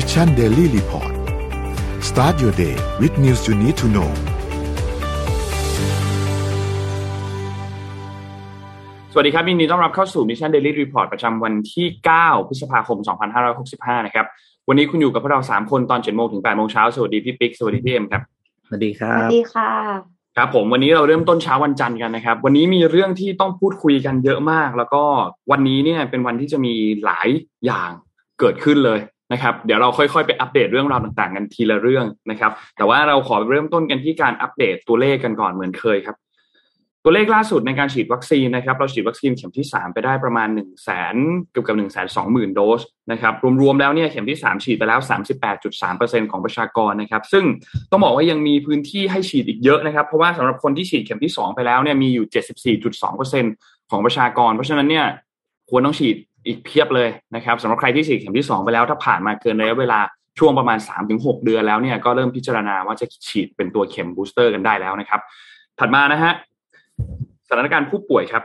Mission Daily Report Start your day with news you need to know สวัสดีครับยินดีต้อนรับเข้าสู่ Mission Daily Report ประจำวันที่9พฤษภาคม2565นะครับวันนี้คุณอยู่กับพวกเรา3คนตอน 7:00 นถึง 8:00 นสวัสดีพี่ปิ๊กสวัสดีพี่เอ็มครับสวัสดีครับสวัสดีค่ะครับผมวันนี้เราเริ่มต้นเช้าวันจันทร์กันนะครับวันนี้มีเรื่องที่ต้องพูดคุยกันเยอะมากแล้วก็วันนี้เนี่ยเป็นวันที่จะมีหลายอย่างเกิดขึ้นเลยนะครับเดี๋ยวเราค่อยๆไปอัปเดตเรื่องราวต่างๆกันทีละเรื่องนะครับแต่ว่าเราขอเริ่มต้นกันที่การอัปเดตตัวเลขกันก่อนเหมือนเคยครับตัวเลขล่าสุดในการฉีดวัคซีนนะครับเราฉีดวัคซีนเข็มที่3ไปได้ประมาณ 100,000 เกือบ 120,000 โดสนะครับรวมๆแล้วเนี่ยเข็มที่3ฉีดไปแล้ว 38.3% ของประชากรนะครับซึ่งต้องบอกว่ายังมีพื้นที่ให้ฉีดอีกเยอะนะครับเพราะว่าสำหรับคนที่ฉีดเข็มที่2ไปแล้วเนี่ยมีอยู่ 74.2% ของประชากรเพราะฉะนั้นเนี่ยควรต้องฉีดอีกเพียบเลยนะครับสำหรับใครที่ฉีดเข็มที่2ไปแล้วถ้าผ่านมาเกินระยะเวลาช่วงประมาณ 3-6 เดือนแล้วเนี่ยก็เริ่มพิจารณาว่าจะฉีดเป็นตัวเข็มบูสเตอร์กันได้แล้วนะครับถัดมานะฮะสถานการณ์ผู้ป่วยครับ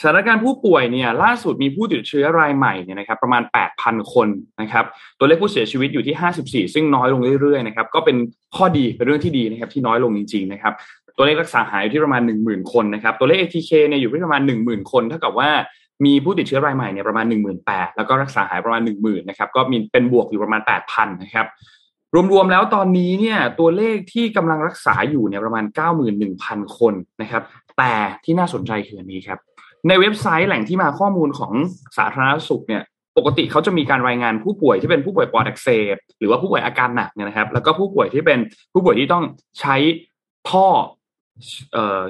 สถานการณ์ผู้ป่วยเนี่ยล่าสุดมีผู้ติดเชื้อรายใหม่เนี่ยนะครับประมาณ 8,000 คนนะครับตัวเลขผู้เสียชีวิตอยู่ที่54ซึ่งน้อยลงเรื่อยๆนะครับก็เป็นข้อดีเป็นเรื่องที่ดีนะครับที่น้อยลงจริงๆนะครับตัวเลขรักษาหายอยู่ที่ประมาณ 10,000 คนนะครับตัวเลข ATK เนี่ยอยู่ที่ประมาณ 10,000 คนเท่ากับว่ามีผู้ติดเชื้อรายใหม่เนี่ยประมาณ 18,000 แล้วก็รักษาหายประมาณ 10,000 นะครับก็มีเป็นบวกอยู่ประมาณ 8,000 นะครับรวมๆแล้วตอนนี้เนี่ยตัวเลขที่กำลังรักษาอยู่เนี่ยประมาณ 91,000 คนนะครับแต่ที่น่าสนใจคืออันนี้ครับในเว็บไซต์แหล่งที่มาข้อมูลของสาธารณสุขเนี่ยปกติเขาจะมีการรายงานผู้ป่วยที่เป็นผู้ป่วยปอดอักเสบหรือว่าผู้ป่วยอาการหนักเนี่ยนะครับแล้วก็ผู้ป่วยที่เป็นผู้ป่วยที่ต้องใช้ท่อ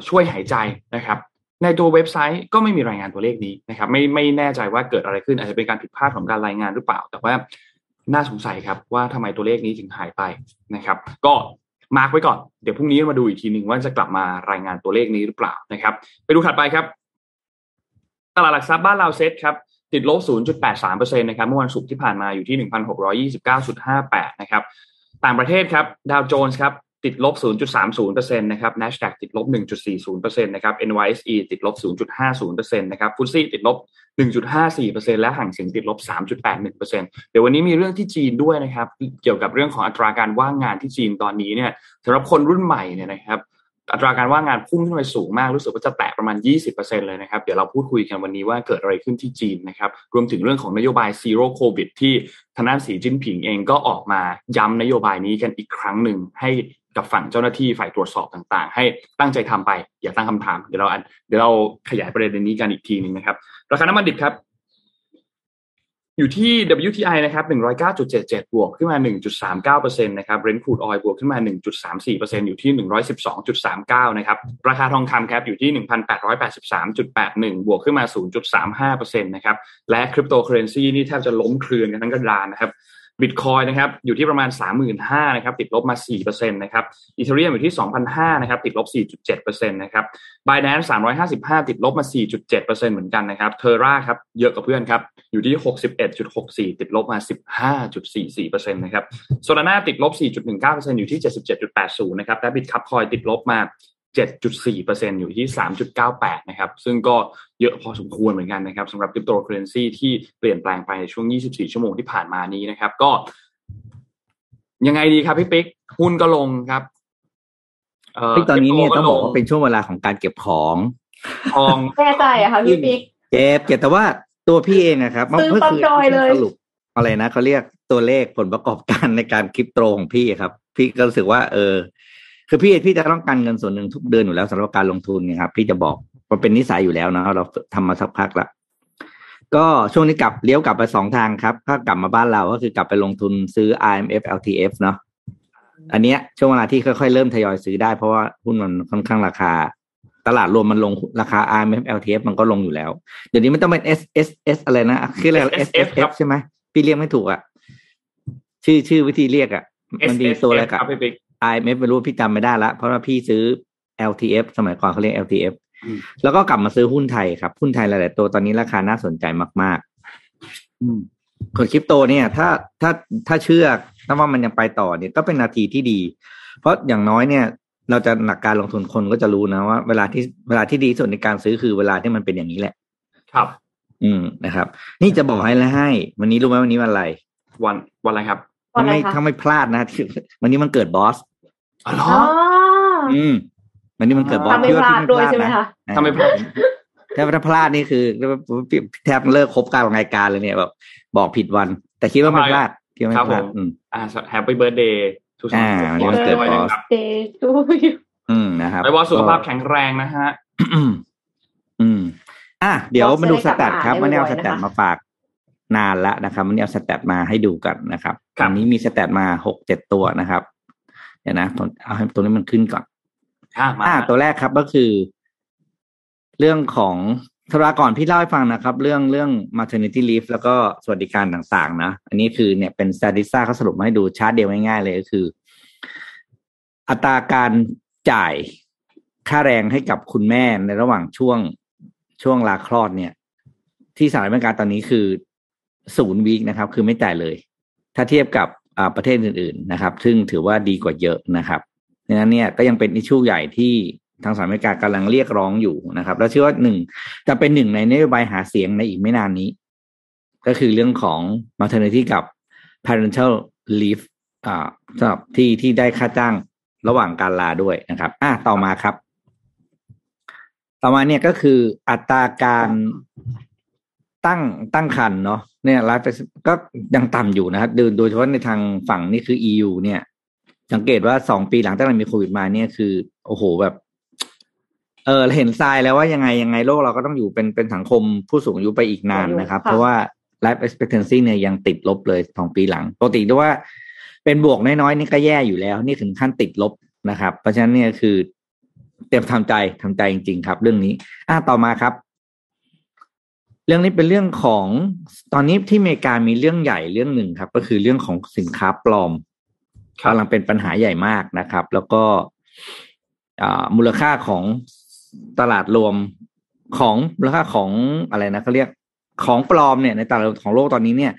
ช่วยหายใจนะครับในตัวเว็บไซต์ก็ไม่มีรายงานตัวเลขนี้นะครับไม่แน่ใจว่าเกิดอะไรขึ้นอาจจะเป็นการผิดพลาดของการรายงานหรือเปล่าแต่ว่าน่าสงสัยครับว่าทำไมตัวเลขนี้ถึงหายไปนะครับก็มาร์คไว้ก่อนเดี๋ยวพรุ่งนี้มาดูอีกทีนึงว่าจะกลับมารายงานตัวเลขนี้หรือเปล่านะครับไปดูถัดไปครับตลาดหลักทรัพย์บ้านเราเซ็ตครับติดลบ 0.83% นะครับเมื่อวันศุกร์ที่ผ่านมาอยู่ที่ 1,629.58 นะครับต่างประเทศครับดาวโจนส์ครับติดลบ 0.30% นะครับ NASDAQ ติดลบ 1.40% นะครับ NYSE ติดลบ 0.50% นะครับ Footsie ติดลบ 1.54% และหังเสียงติดลบ 3.81% เดี๋ยววันนี้มีเรื่องที่จีนด้วยนะครับเกี่ยวกับเรื่องของอัตราการว่างงานที่จีนตอนนี้เนี่ยสำหรับคนรุ่นใหม่เนี่ยนะครับอัตราการว่างงานพุ่งขึ้นไปสูงมากรู้สึกว่าจะแตะประมาณ 20% เลยนะครับเดี๋ยวเราพูดคุยกันวันนี้ว่าเกิดอะไรขึ้นที่จีนนะครับรวมถึงเรื่องของนโยบาย Zero Covid ที่ทางด้านสีจิ้นผิงเองก็ออกมาย้ำนโยบายนี้กันอีกครั้งนึงให้กับฝั่งเจ้าหน้าที่ฝ่ายตรวจสอบต่างๆให้ตั้งใจทำไปอย่าตั้งคำถามเดี๋ยวเราขยายประเด็นนี้กันอีกทีนึงนะครับราคาน้ำมันดิบครับอยู่ที่ WTI นะครับ 109.77 บวกขึ้นมา 1.39% นะครับ Brent Crude Oil บวกขึ้นมา 1.34% อยู่ที่ 112.39 นะครับราคาทองคำครับอยู่ที่ 1,883.81 บวกขึ้นมา 0.35% นะครับและคริปโตเคอเรนซีนี่แทบจะล้มเคลือนกันทั้งกระดานนะครับBitcoin นะครับอยู่ที่ประมาณ 35,000 นะครับติดลบมา 4% นะครับ Ethereum อยู่ที่ 2,500 นะครับติดลบ 4.7% นะครับ Binance 355ติดลบมา 4.7% เหมือนกันนะครับ Terra ครับเยอะกว่าเพื่อนครับอยู่ที่ 61.64 ติดลบมา 15.44% นะครับ Solana ติดลบ 4.19% อยู่ที่ 77.80 นะครับและ Bitcoin ติดลบมา 7.4% อยู่ที่ 3.98 นะครับซึ่งก็เยอะพอสมควรเหมือนกันนะครับสำหรับคริปโตเคอเรนซีที่เปลี่ยนแปลงไปในช่วง24ชั่วโมงที่ผ่านมานี้นะครับก็ยังไงดีครับพี่ปิ๊กหุ้นก็ลงครับตอนนี้เนี่ยต้องบอกว่าเป็นช่วงเวลาของการเก็บของแน่ใจอะค่ะพี่ปิ๊กเก็บแต่ว่าตัวพี่เองนะครับเมื่อคืนสรุปอะไรนะเขาเรียกตัวเลขผลประกอบการในการคริปโตของพี่ครับพี่ก็รู้สึกว่าคือพี่จะต้องการเงินส่วนหนึ่งทุกเดือนอยู่แล้วสำหรับการลงทุนเนี่ยครับพี่จะบอกมันเป็นนิสัยอยู่แล้วนะเราทำมาสักพักละก็ช่วงนี้เลี้ยวกลับไปสองทางครับถ้ากลับมาบ้านเราก็คือกลับไปลงทุนซื้อ RMF LTF เนาะอันเนี้ยช่วงเวลาที่ค่อยๆเริ่มทยอยซื้อได้เพราะว่าหุ้นมันค่อนข้างราคาตลาดรวมมันลงราคา RMF LTF มันก็ลงอยู่แล้วเดี๋ยวนี้มันต้องเป็น SSS อะไรนะคืออะไร SFF ใช่ไหมพี่เรียกไม่ถูกอ่ะชื่อวิธีเรียกอ่ะมันดีตัวอะไรกับ RMF ไม่รู้พี่จำไม่ได้ละเพราะว่าพี่ซื้อ LTF สมัยก่อนเขาเรียก LTFแล้วก็กลับมาซื้อหุ้นไทยครับหุ้นไทยหลายๆตัวตอนนี้ราคาน่าสนใจมากๆคนคริปโตเนี่ยถ้าเชื่อว่ามันยังไปต่อเนี่ยก็เป็นนาทีที่ดีเพราะอย่างน้อยเนี่ยเราจะหลักการลงทุนคนก็จะรู้นะว่าเวลาที่ดีส่วนในการซื้อคือเวลาที่มันเป็นอย่างนี้แหละครับนะครับนี่จะบอกให้วันนี้รู้ไหมวันนี้วันอะไร วันอะไรครับถ้าไม่พลาดนะวันนี้มันเกิดบอสอ๋อเหรอวันนี้มันเกิดบอสที่ว่าพี่พลาดนะถ้าไม่พลาดถ้าพลาดนี่คือแทบเลิกคบการรายการเลยเนี่ยแบบบอกผิดวันแต่คิดว่าไม่พลาดคิดว่าไม่พลาดแฮปปี้เบิร์ธเดย์ทุกท่านวันนี้มันเกิดบอสเดย์ทุกนะครับไว้บอสสุขภาพแข็งแรงนะฮะเดี๋ยวมาดูสแตทครับวันนี้เอาสแตทมาฝากนานแล้วนะครับวันนี้เอาสแตทมาให้ดูกันนะครับวันนี้มีสแตทมา 6-7 ตัวนะครับเดี๋ยวนะเอาให้ตัวนี้มันขึ้นก่อนตัวแรกครับก็คือเรื่องของสัปดาห์ก่อนพี่เล่าให้ฟังนะครับเรื่อง maternity leave แล้วก็สวัสดิการต่างๆนะอันนี้คือเนี่ยเป็น Statista เขาสรุปมาให้ดูชาร์ตเดียวง่ายๆเลยก็คืออัตราการจ่ายค่าแรงให้กับคุณแม่ในระหว่างช่วงลาคลอดเนี่ยที่สหรัฐอเมริกาตอนนี้คือ0 วีคนะครับคือไม่จ่ายเลยถ้าเทียบกับประเทศอื่นๆนะครับซึ่งถือว่าดีกว่าเยอะนะครับดังนั้นเนี่ยก็ยังเป็นอิชชูใหญ่ที่ทางสหรัฐอเมริกากำลังเรียกร้องอยู่นะครับแล้วเชื่อว่า1จะเป็นหนึ่งในนโยบายหาเสียงในอีกไม่นานนี้ก็คือเรื่องของ maternity กับ parental leave สำหรับที่ได้ค่าจ้างระหว่างการลาด้วยนะครับต่อมาครับต่อมาเนี่ยก็คืออัตราการตั้งครรภ์เนาะเนี่ยไลฟ์ก็ยังต่ำอยู่นะครับโดยเฉพาะในทางฝั่งนี่คือ EU เนี่ยสังเกตว่า2ปีหลังจากมีโควิดมาเนี่ยคือโอ้โหแบบเห็นทรายแล้วว่ายังไงโลกเราก็ต้องอยู่เป็นสังคมผู้สูงอายุไปอีกนานนะครับเพราะว่า life expectancy เนี่ยยังติดลบเลย2ปีหลังปกติด้วยว่าเป็นบวกน้อยๆนี่ก็แย่อยู่แล้วนี่ถึงขั้นติดลบนะครับเพราะฉะนั้นเนี่ยคือเตรียมทำใจจริงๆครับเรื่องนี้ต่อมาครับเรื่องนี้เป็นเรื่องของตอนนี้ที่อเมริกามีเรื่องใหญ่เรื่องหนึ่งครับก็คือเรื่องของสินค้าปลอมกำลังเป็นปัญหาใหญ่มากนะครับแล้วก็มูลค่าของตลาดรวมของมูลค่าของอะไรนะเขาเรียกของปลอมเนี่ยในตลาดของโลกตอนนี้เนี่ย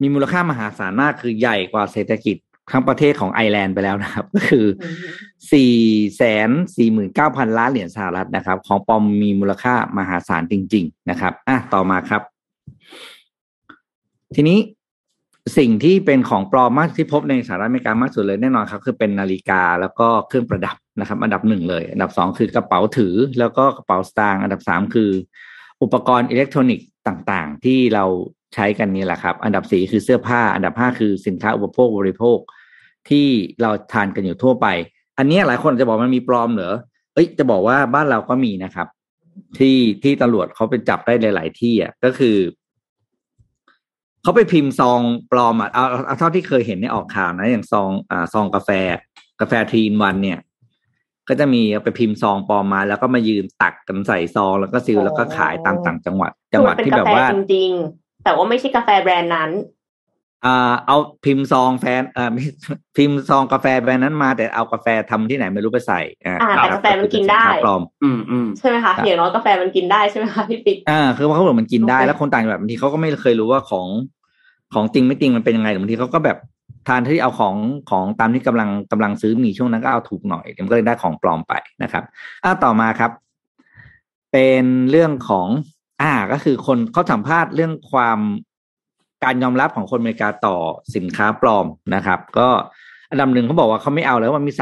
มีมูลค่ามหาศาลมากคือใหญ่กว่าเศรษฐกิจทั้งประเทศของไอร์แลนด์ไปแล้วนะครับก็คือ 449,000 ล้านเหรียญสหรัฐนะครับของปลอมมีมูลค่ามหาศาลจริงๆนะครับต่อมาครับทีนี้สิ่งที่เป็นของปลอมมากที่พบในสหรัฐอเมริกามากสุดเลยแน่นอนครับคือเป็นนาฬิกาแล้วก็เครื่องประดับนะครับอันดับ1เลยอันดับ2คือกระเป๋าถือแล้วก็กระเป๋าสตางค์อันดับ3คืออุปกรณ์อิเล็กทรอนิกส์ต่างๆที่เราใช้กันนี่แหละครับอันดับ4คือเสื้อผ้าอันดับ5คือสินค้าอุปโภคบริโภคที่เราทานกันอยู่ทั่วไปอันนี้หลายคนจะบอกมันมีปลอมเหรอเอ้ยจะบอกว่าบ้านเราก็มีนะครับที่ตำรวจเขาไปจับได้หลายๆที่อ่ะก็คือเขาไปพิมพ์ซองปลอมอ่ะเอาเท่าที่เคยเห็นในออกข่าวนะอย่างซองกาแฟทีนวันเนี่ยก็จะมีไปพิมพ์ซองปลอมมาแล้วก็มายืนตักกันใส่ซองแล้วก็ซีลแล้วก็ขายตามต่างจังหวัดที่แบบว่าจริงแต่ว่าไม่ใช่กาแฟแบรนด์นั้นเอาพิมพ์ซองแฟนพิมพ์ซองกาแฟแบรนด์นั้นมาแต่เอากาแฟทำที่ไหนไม่รู้ไปใส่แต่กาแฟมันกินได้ปลอมใช่ไหมคะอย่างน้อยกาแฟมันกินได้ใช่ไหมคะพี่ปิ๊กคือเขาบอกมันกินได้แล้วคนต่างแบบบางทีเขาก็ไม่เคยรู้ว่าของจริงไม่จริงมันเป็นยังไงหรือบางทีเขาก็แบบทานที่เอาของตามที่กำลังซื้อมีช่วงนั้นก็เอาถูกหน่อยมันก็เลยได้ของปลอมไปนะครับต่อมาครับเป็นเรื่องของก็คือคนเขาสัมภาษณ์เรื่องความการยอมรับของคนอเมริกาต่อสินค้าปลอมนะครับก็อันดับหนึ่งเขาบอกว่าเขาไม่เอาแล้วว่ามี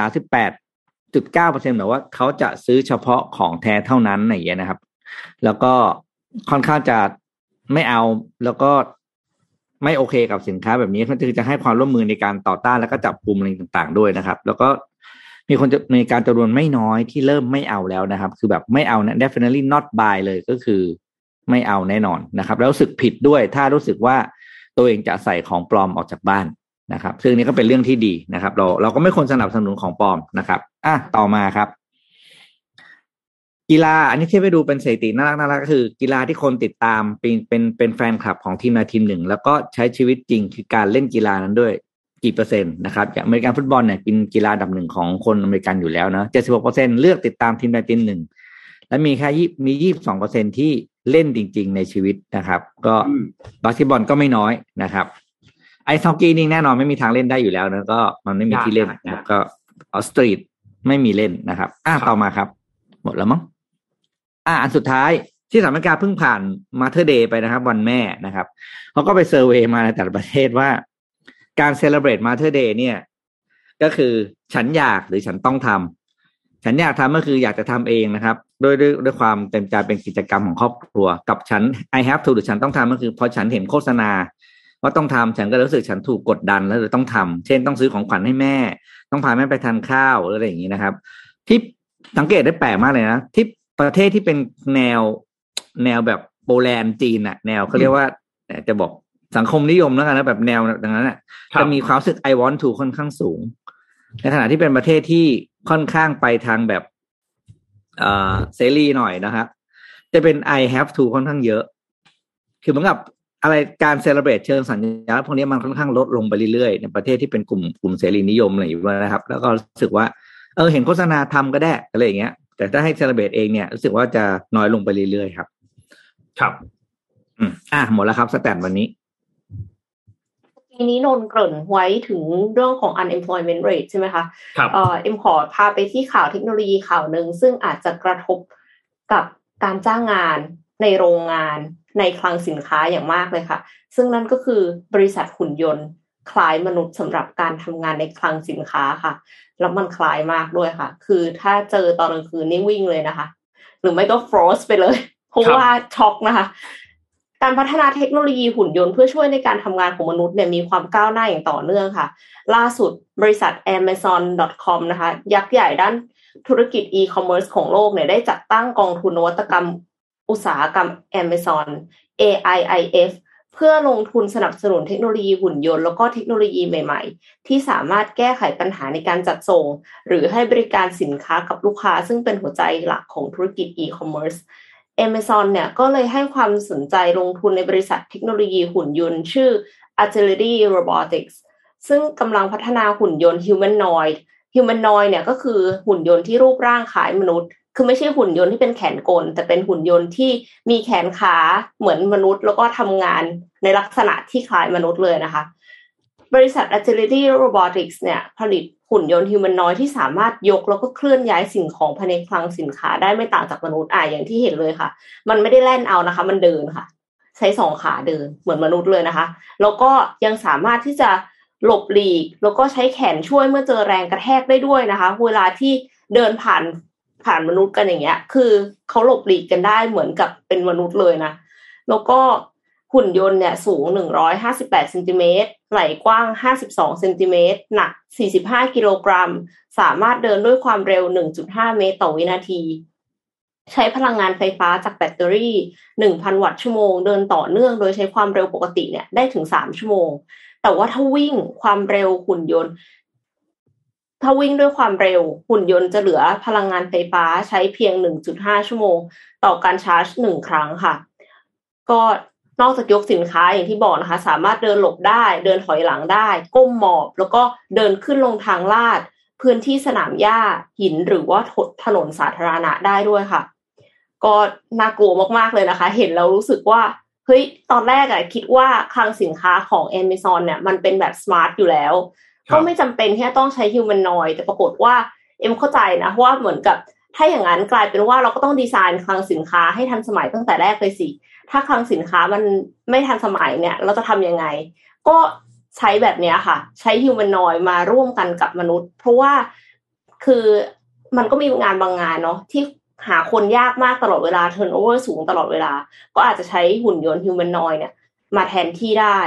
38.9% แบบว่าเขาจะซื้อเฉพาะของแท้เท่านั้นอย่างเงี้ยนะครับแล้วก็ค่อนข้างจะไม่เอาแล้วก็ไม่โอเคกับสินค้าแบบนี้เขาจะให้ความร่วมมือในการต่อต้านแล้วก็จับกุมอะไรต่างๆด้วยนะครับแล้วก็มีคนในการจำนวนไม่น้อยที่เริ่มไม่เอาแล้วนะครับคือแบบไม่เอานะ definitely not buy เลยก็คือไม่เอาแน่นอนนะครับแล้วรู้สึกผิดด้วยถ้ารู้สึกว่าตัวเองจะใส่ของปลอมออกจากบ้านนะครับซึ่งนี้ก็เป็นเรื่องที่ดีนะครับเราก็ไม่ควรสนับสนุนของปลอมนะครับต่อมาครับกีฬาอันนี้ที่ไปดูเป็นสถิติน่ารักก็คือกีฬาที่คนติดตามเป็นแฟนคลับของทีมใดทีมหนึ่งแล้วก็ใช้ชีวิตจริงคือการเล่นกีฬานั้นด้วยกี่เปอร์เซ็นต์นะครับอย่างอเมริกันฟุตบอลเนี่ยเป็นกีฬาอันดับ1ของคนอเมริกันอยู่แล้วเนาะ 76% เลือกติดตามทีมใดทีมหนึ่งและมีแค่มี 22% ที่เล่นจริงๆในชีวิตนะครับก็บาสเกตบอลก็ไม่น้อยนะครับไอซ์ฮอกกี้นี่แน่นอนไม่มีทางเล่นได้อยู่แล้วนะก็มันไม่มีที่เล่นนะก็ออสตรีทไม่มีเล่นนะครับต่อมาครับหมดแล้วมั้งอันสุดท้าย ที่สหรัฐอเมริกาเพิ่งผ่าน Mother Day ไปนะครับวันแม่นะครับเขาก็ไปเซอร์เวย์มาในแต่ละประเทศว่าการ celebrate Mother Day เนี่ยก็คือฉันอยากหรือฉันต้องทำฉันอยากทำก็คืออยากจะทำเองนะครับด้วยความเต็มใจเป็นกิจกรรมของครอบครัวกับฉัน I have to หรือฉันต้องทำก็คือพอฉันเห็นโฆษณาว่าต้องทำฉันก็รู้สึกฉันถูกกดดันแล้วเลยต้องทำเช่นต้องซื้อของขวัญให้แม่ต้องพาแม่ไปทานข้าวหรืออะไรอย่างนี้นะครับที่สังเกตได้แปลกมากเลยนะที่ประเทศที่เป็นแนวแบบโปแลนด์จีนอะแนวเขาเรียกว่าจะบอกสังคมนิยมแล้วกันนะแบบแนวดังนั้นอะจะมีความรู้สึก I want to ค่อนข้างสูงในขณะที่เป็นประเทศที่ค่อนข้างไปทางแบบเสรีหน่อยนะครับจะเป็น I have to ค่อนข้างเยอะคือเหมือนกับอะไรการเซเลบเรตเชิงสัญญาพวกนี้มันค่อนข้างลดลงไปเรื่อยๆในประเทศที่เป็นกลุ่มเสรีนิยมอะไรอย่างเงี้ยนะครับแล้วก็รู้สึกว่าเห็นโฆษณาทำก็ได้อะไรอย่างเงี้ยแต่ถ้าให้เซเลบเรตเองเนี่ยรู้สึกว่าจะน้อยลงไปเรื่อยๆครับครับหมดแล้วครับสแตทวันนี้ทีนี้นนเกริ่นไว้ถึงเรื่องของ unemployment rate ใช่ไหมคะครับเอ็มขอพาไปที่ข่าวเทคโนโลยีข่าวนึงซึ่งอาจจะกระทบกับการจ้างงานในโรงงานในคลังสินค้าอย่างมากเลยค่ะซึ่งนั่นก็คือบริษัทหุ่นยนต์คล้ายมนุษย์สำหรับการทำงานในคลังสินค้าค่ะแล้วมันคล้ายมากด้วยค่ะคือถ้าเจอตอนกลางคืนนี่วิ่งเลยนะคะหรือไม่ก็ฟรอสไปเลยเพราะว่าช็อกนะคะการพัฒนาเทคโนโลยีหุ่นยนต์เพื่อช่วยในการทำงานของมนุษย์เนี่ยมีความก้าวหน้าอย่างต่อเนื่องค่ะล่าสุดบริษัท Amazon.com นะคะยักษ์ใหญ่ด้านธุรกิจ e-commerce ของโลกเนี่ยได้จัดตั้งกองทุนนวัตกรรมอุตสาหกรรม Amazon AIIF เพื่อลงทุนสนับสนุนเทคโนโลยีหุ่นยนต์แล้วก็เทคโนโลยีใหม่ๆที่สามารถแก้ไขปัญหาในการจัดส่งหรือให้บริการสินค้ากับลูกค้าซึ่งเป็นหัวใจหลักของธุรกิจ e-commerce Amazon เนี่ยก็เลยให้ความสนใจลงทุนในบริษัทเทคโนโลยีหุ่นยนต์ชื่อ Agility Robotics ซึ่งกำลังพัฒนาหุ่นยนต์ Humanoid เนี่ยก็คือหุ่นยนต์ที่รูปร่างคล้ายมนุษย์คือไม่ใช่หุ่นยนต์ที่เป็นแขนกลแต่เป็นหุ่นยนต์ที่มีแขนขาเหมือนมนุษย์แล้วก็ทำงานในลักษณะที่คล้ายมนุษย์เลยนะคะบริษัท Agility Robotics เนี่ยผลิตหุ่นยนต์ Humanoid ที่สามารถยกแล้วก็เคลื่อนย้ายสิ่งของภายในคลังสินค้าได้ไม่ต่างจากมนุษย์อย่างที่เห็นเลยค่ะมันไม่ได้แล่นเอานะคะมันเดินค่ะใช้2ขาเดินเหมือนมนุษย์เลยนะคะแล้วก็ยังสามารถที่จะหลบหลีกแล้วก็ใช้แขนช่วยเมื่อเจอแรงกระแทกได้ด้วยนะคะเวลาที่เดินผ่านมนุษย์กันอย่างเงี้ยคือเขาหลบหลีกกันได้เหมือนกับเป็นมนุษย์เลยนะแล้วก็หุ่นยนต์เนี่ยสูง158ซมไหล่กว้าง52ซมหนัก45กกสามารถเดินด้วยความเร็ว 1.5 เมตรต่อวินาทีใช้พลังงานไฟฟ้าจากแบตเตอรี่ 1,000 วัตต์ชั่วโมงเดินต่อเนื่องโดยใช้ความเร็วปกติเนี่ยได้ถึง3ชั่วโมงแต่ว่าถ้าวิ่งความเร็วหุ่นยนต์ถ้าวิ่งด้วยความเร็วหุ่นยนต์จะเหลือพลังงานไฟฟ้าใช้เพียง 1.5 ชั่วโมงต่อการชาร์จ1ครั้งค่ะก็นอกจากยกสินค้าอย่างที่บอกนะคะสามารถเดินหลบได้เดินถอยหลังได้ก้มหมอบแล้วก็เดินขึ้นลงทางลาดพื้นที่สนามหญ้าหินหรือว่าถนนสาธารณะได้ด้วยค่ะก็น่ากลัวมากๆเลยนะคะเห็นแล้วรู้สึกว่าเฮ้ยตอนแรกคิดว่าคลังสินค้าของ Amazon เนี่ยมันเป็นแบบสมาร์ทอยู่แล้วก็ไม่จำเป็นที่จะต้องใช้ฮิวแมนนอยด์แต่ปรากฏว่าเอ็มเข้าใจนะว่าเหมือนกับถ้าอย่างนั้นกลายเป็นว่าเราก็ต้องดีไซน์คลังสินค้าให้ทันสมัยตั้งแต่แรกเลยสิถ้าคลังสินค้ามันไม่ทันสมัยเนี่ยเราจะทำยังไงก็ใช้แบบนี้ค่ะใช้ฮิวแมนนอยด์มาร่วมกันกับมนุษย์เพราะว่าคือมันก็มีงานบางงานเนาะที่หาคนยากมากตลอดเวลาเทิร์นโอเวอร์สูงตลอดเวลาก็อาจจะใช้หุ่นยนต์ฮิวแมนนอยด์เนี่ยมาแทนที่ได้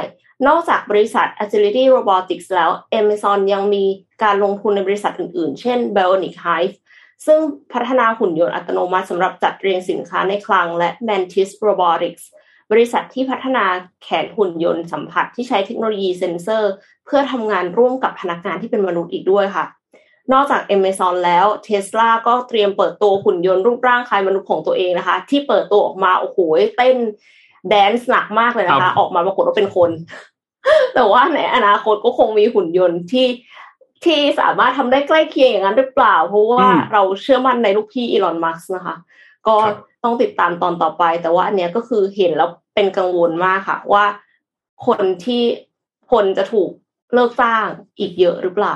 นอกจากบริษัท Agility Robotics แล้ว Amazon ยังมีการลงทุนในบริษัทอื่นๆเช่น Bionic Hive ซึ่งพัฒนาหุ่นยนต์อัตโนมัติสำหรับจัดเรียงสินค้าในคลังและ Mantis Robotics บริษัทที่พัฒนาแขนหุ่นยนต์สัมผัสที่ใช้เทคโนโลยีเซ็นเซอร์เพื่อทำงานร่วมกับพนักงานที่เป็นมนุษย์อีกด้วยค่ะนอกจาก Amazon แล้ว Tesla ก็เตรียมเปิดตัวหุ่นยนต์รูปร่างคล้ายมนุษย์ของตัวเองนะคะที่เปิดตัวออกมาโอ้โหเต้นแดนซ์หนักมากเลยนะคะออกมาปรากฏว่าเป็นคนแต่ว่าในอนาคตก็คงมีหุ่นยนต์ที่สามารถทำได้ใกล้เคียงอย่างนั้นหรือเปล่าเพราะว่าเราเชื่อมั่นในลูกพี่อีลอนมัสก์นะคะก็ต้องติดตามตอนต่อไปแต่ว่าอันเนี้ยก็คือเห็นแล้วเป็นกังวลมากค่ะว่าคนจะถูกเลิกจ้างอีกเยอะหรือเปล่า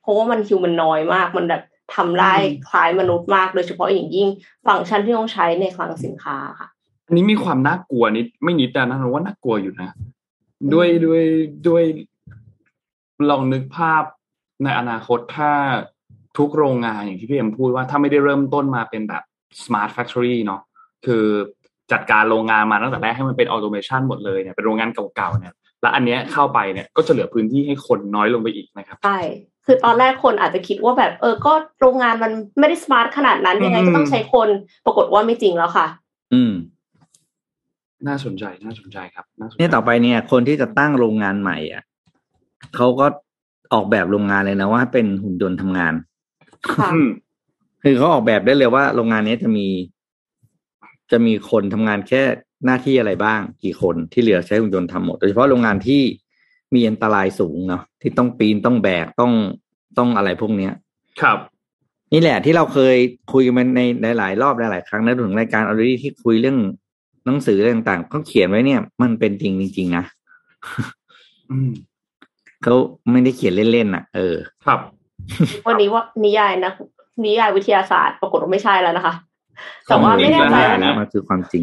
เพราะว่ามันฮิวแมนนอยด์มากมันแบบ ทำลายคล้ายมนุษย์มากโดยเฉพาะอย่างยิ่งฟังก์ชันที่ต้องใช้ในคลังสินค้าค่ะอันนี้มีความน่ากลัวนิดไม่นิดแต่นะเราว่าน่ากลัวอยู่นะด้วยลองนึกภาพในอนาคตถ้าทุกโรงงานอย่างที่พี่เอ็มพูดว่าถ้าไม่ได้เริ่มต้นมาเป็นแบบ smart factory เนาะคือจัดการโรงงานมาตั้งแต่แรกให้มันเป็น automation หมดเลยเนี่ยเป็นโรงงานเก่าๆเนี่ยและอันเนี้ยเข้าไปเนี่ยก็จะเหลือพื้นที่ให้คนน้อยลงไปอีกนะครับใช่คือตอนแรกคนอาจจะคิดว่าแบบก็โรงงานมันไม่ได้ smart ขนาดนั้นยังไงก็ต้องใช้คนปรากฏว่าไม่จริงแล้วค่ะน่าสนใจครับเนี่ยต่อไปเนี่ยคนที่จะตั้งโรงงานใหม่อ่ะเขาก็ออกแบบโรงงานเลยนะว่าเป็นหุ่นยนต์ทำงานคือเขาออกแบบได้เลยว่าโรงงานนี้จะมีคนทำงานแค่หน้าที่อะไรบ้างกี่คนที่เหลือใช้หุ่นยนต์ทำหมดโดยเฉพาะโรงงานที่มีอันตรายสูงเนาะที่ต้องปีนต้องแบกต้องอะไรพวกนี้ครับนี่แหละที่เราเคยคุยกันในหลายรอบหลายครั้งนะถึงรายการAlreadyที่คุยเรื่องหนังสืออะไรต่างๆเขาเขียนไว้เนี่ยมันเป็นจริงจริงนะเขาไม่ได้เขียนเล่นๆน่ะครับวันนี้ว่านิยายวิทยาศาสตร์ปรากฏว่าไม่ใช่แล้วนะคะแต่ว่าไม่แน่ใจนะมันคือความจริง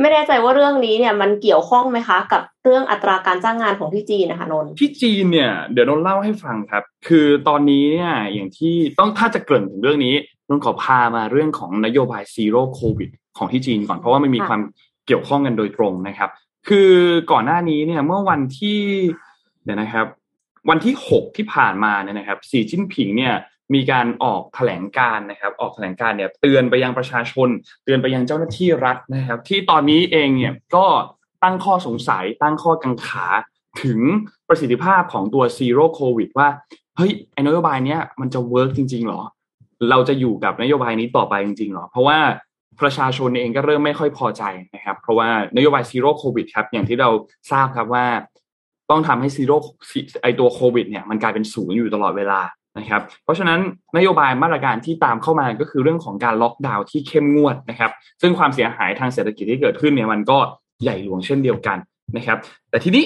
ไม่แน่ใจว่าเรื่องนี้เนี่ยมันเกี่ยวข้องไหมคะกับเรื่องอัตราการจ้างงานของที่จีนนะคะนนท์ที่จีนเนี่ยเดี๋ยวนนท์เล่าให้ฟังครับคือตอนนี้เนี่ยอย่างที่ต้องถ้าจะเกริ่นถึงเรื่องนี้นนท์ขอพามาเรื่องของนโยบายซีโร่โควิดของที่จีนก่อนเพราะว่ามันมีความเกี่ยวข้องกันโดยตรงนะครับคือก่อนหน้านี้เนี่ยเมื่อวันที่วันที่6ที่ผ่านมาเนี่ยนะครับสีจิ้นผิงเนี่ยมีการออกแถลงการเนี่ยเตือนไปยังประชาชนเตือนไปยังเจ้าหน้าที่รัฐนะครับที่ตอนนี้เองเนี่ยก็ตั้งข้อสงสัยตั้งข้อกังขาถึงประสิทธิภาพของตัวซีโร่โควิดว่าเฮ้ยไอ้นโยบายเนี้ยมันจะเวิร์คจริงๆหรอเราจะอยู่กับนโยบายนี้ต่อไปจริงๆหรอเพราะว่าประชาชนเองก็เริ่มไม่ค่อยพอใจนะครับเพราะว่านโยบายซีโร่โควิดครับอย่างที่เราทราบครับว่าต้องทำให้ซีโร่ไอตัวโควิดเนี่ยมันกลายเป็นศูนย์อยู่ตลอดเวลานะครับเพราะฉะนั้นนโยบายมาตรการที่ตามเข้ามาก็คือเรื่องของการล็อกดาวน์ที่เข้มงวดนะครับซึ่งความเสียหายทางเศรษฐกิจที่เกิดขึ้นเนี่ยมันก็ใหญ่หลวงเช่นเดียวกันนะครับแต่ทีนี้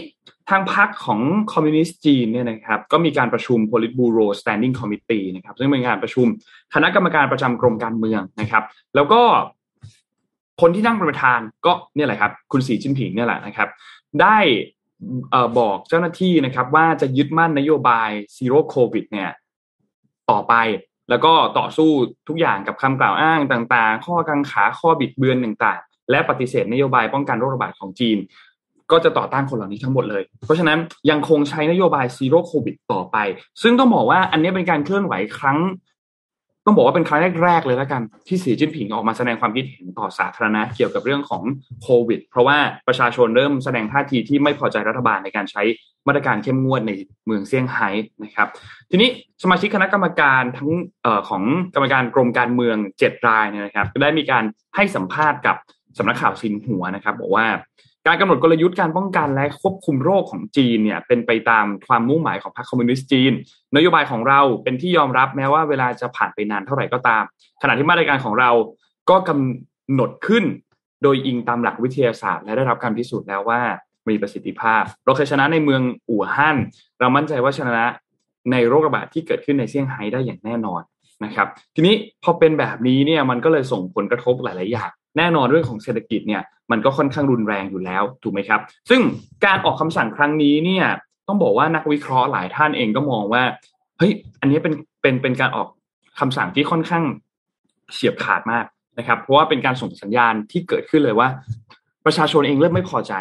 ทางพรรคของคอมมิวนิสต์จีนเนี่ยนะครับก็มีการประชุม Politburo Standing Committee นะครับซึ่งเป็นการประชุมคณะกรรมการประจำกรมการเมืองนะครับแล้วก็คนที่นั่งเป็นประธานก็เนี่ยแหละครับคุณสีจิ้นผิงเนี่ยแหละนะครับได้บอกเจ้าหน้าที่นะครับว่าจะยึดมั่นนโยบายซีโร่โควิดเนี่ยต่อไปแล้วก็ต่อสู้ทุกอย่างกับคำกล่าวอ้างต่างๆข้อกังขาข้อบิดเบือนต่างๆและปฏิเสธนโยบายป้องกันโรคระบาดของจีนก็จะต่อต้านคนเหล่านี้ทั้งหมดเลยเพราะฉะนั้นยังคงใช้นโยบายซีโร่โควิดต่อไปซึ่งต้องบอกว่าอันนี้เป็นการเคลื่อนไหวครั้งต้องบอกว่าเป็นครั้งแรกๆเลยละกันที่สีจิ้นผิงออกมาแสดงความคิดเห็นต่อสาธารณะเกี่ยวกับเรื่องของโควิดเพราะว่าประชาชนเริ่มแสดงท่าทีที่ไม่พอใจรัฐบาลในการใช้มาตรการเข้มงวดในเมืองเซี่ยงไฮ้นะครับทีนี้สมาชิกคณะกรรมการทั้งของกรรมการกรมการเมือง7รายเนี่ยนะครับได้มีการให้สัมภาษณ์กับสำนักข่าวซินหัวนะครับบอกว่าการกำหนดกลยุทธ์การป้องกันและควบคุมโรคของจีนเนี่ยเป็นไปตามความมุ่งหมายของพรรคคอมมิวนิสต์จีนนโยบายของเราเป็นที่ยอมรับแม้ว่าเวลาจะผ่านไปนานเท่าไหร่ก็ตามขณะที่มาตรการของเราก็กำหนดขึ้นโดยอิงตามหลักวิทยาศาสตร์และได้รับการพิสูจน์แล้วว่ามีประสิทธิภาพเราเคยชนะในเมืองอู่ฮั่นเรามั่นใจว่าชนะในโรคระบาดที่เกิดขึ้นในเซี่ยงไฮ้ได้อย่างแน่นอนนะครับทีนี้พอเป็นแบบนี้เนี่ยมันก็เลยส่งผลกระทบหลายๆอย่างแน่นอนเรื่องของเศรษฐกิจเนี่ยมันก็ค่อนข้างรุนแรงอยู่แล้วถูกไหมครับซึ่งการออกคำสั่งครั้งนี้เนี่ยต้องบอกว่านักวิเคราะห์หลายท่านเองก็มองว่าเฮ้ยอันนี้เป็นการออกคำสั่งที่ค่อนข้างเฉียบขาดมากนะครับเพราะว่าเป็นการส่งสัญญาณที่เกิดขึ้นเลยว่าประชาชนเองเริ่มไม่พอใจ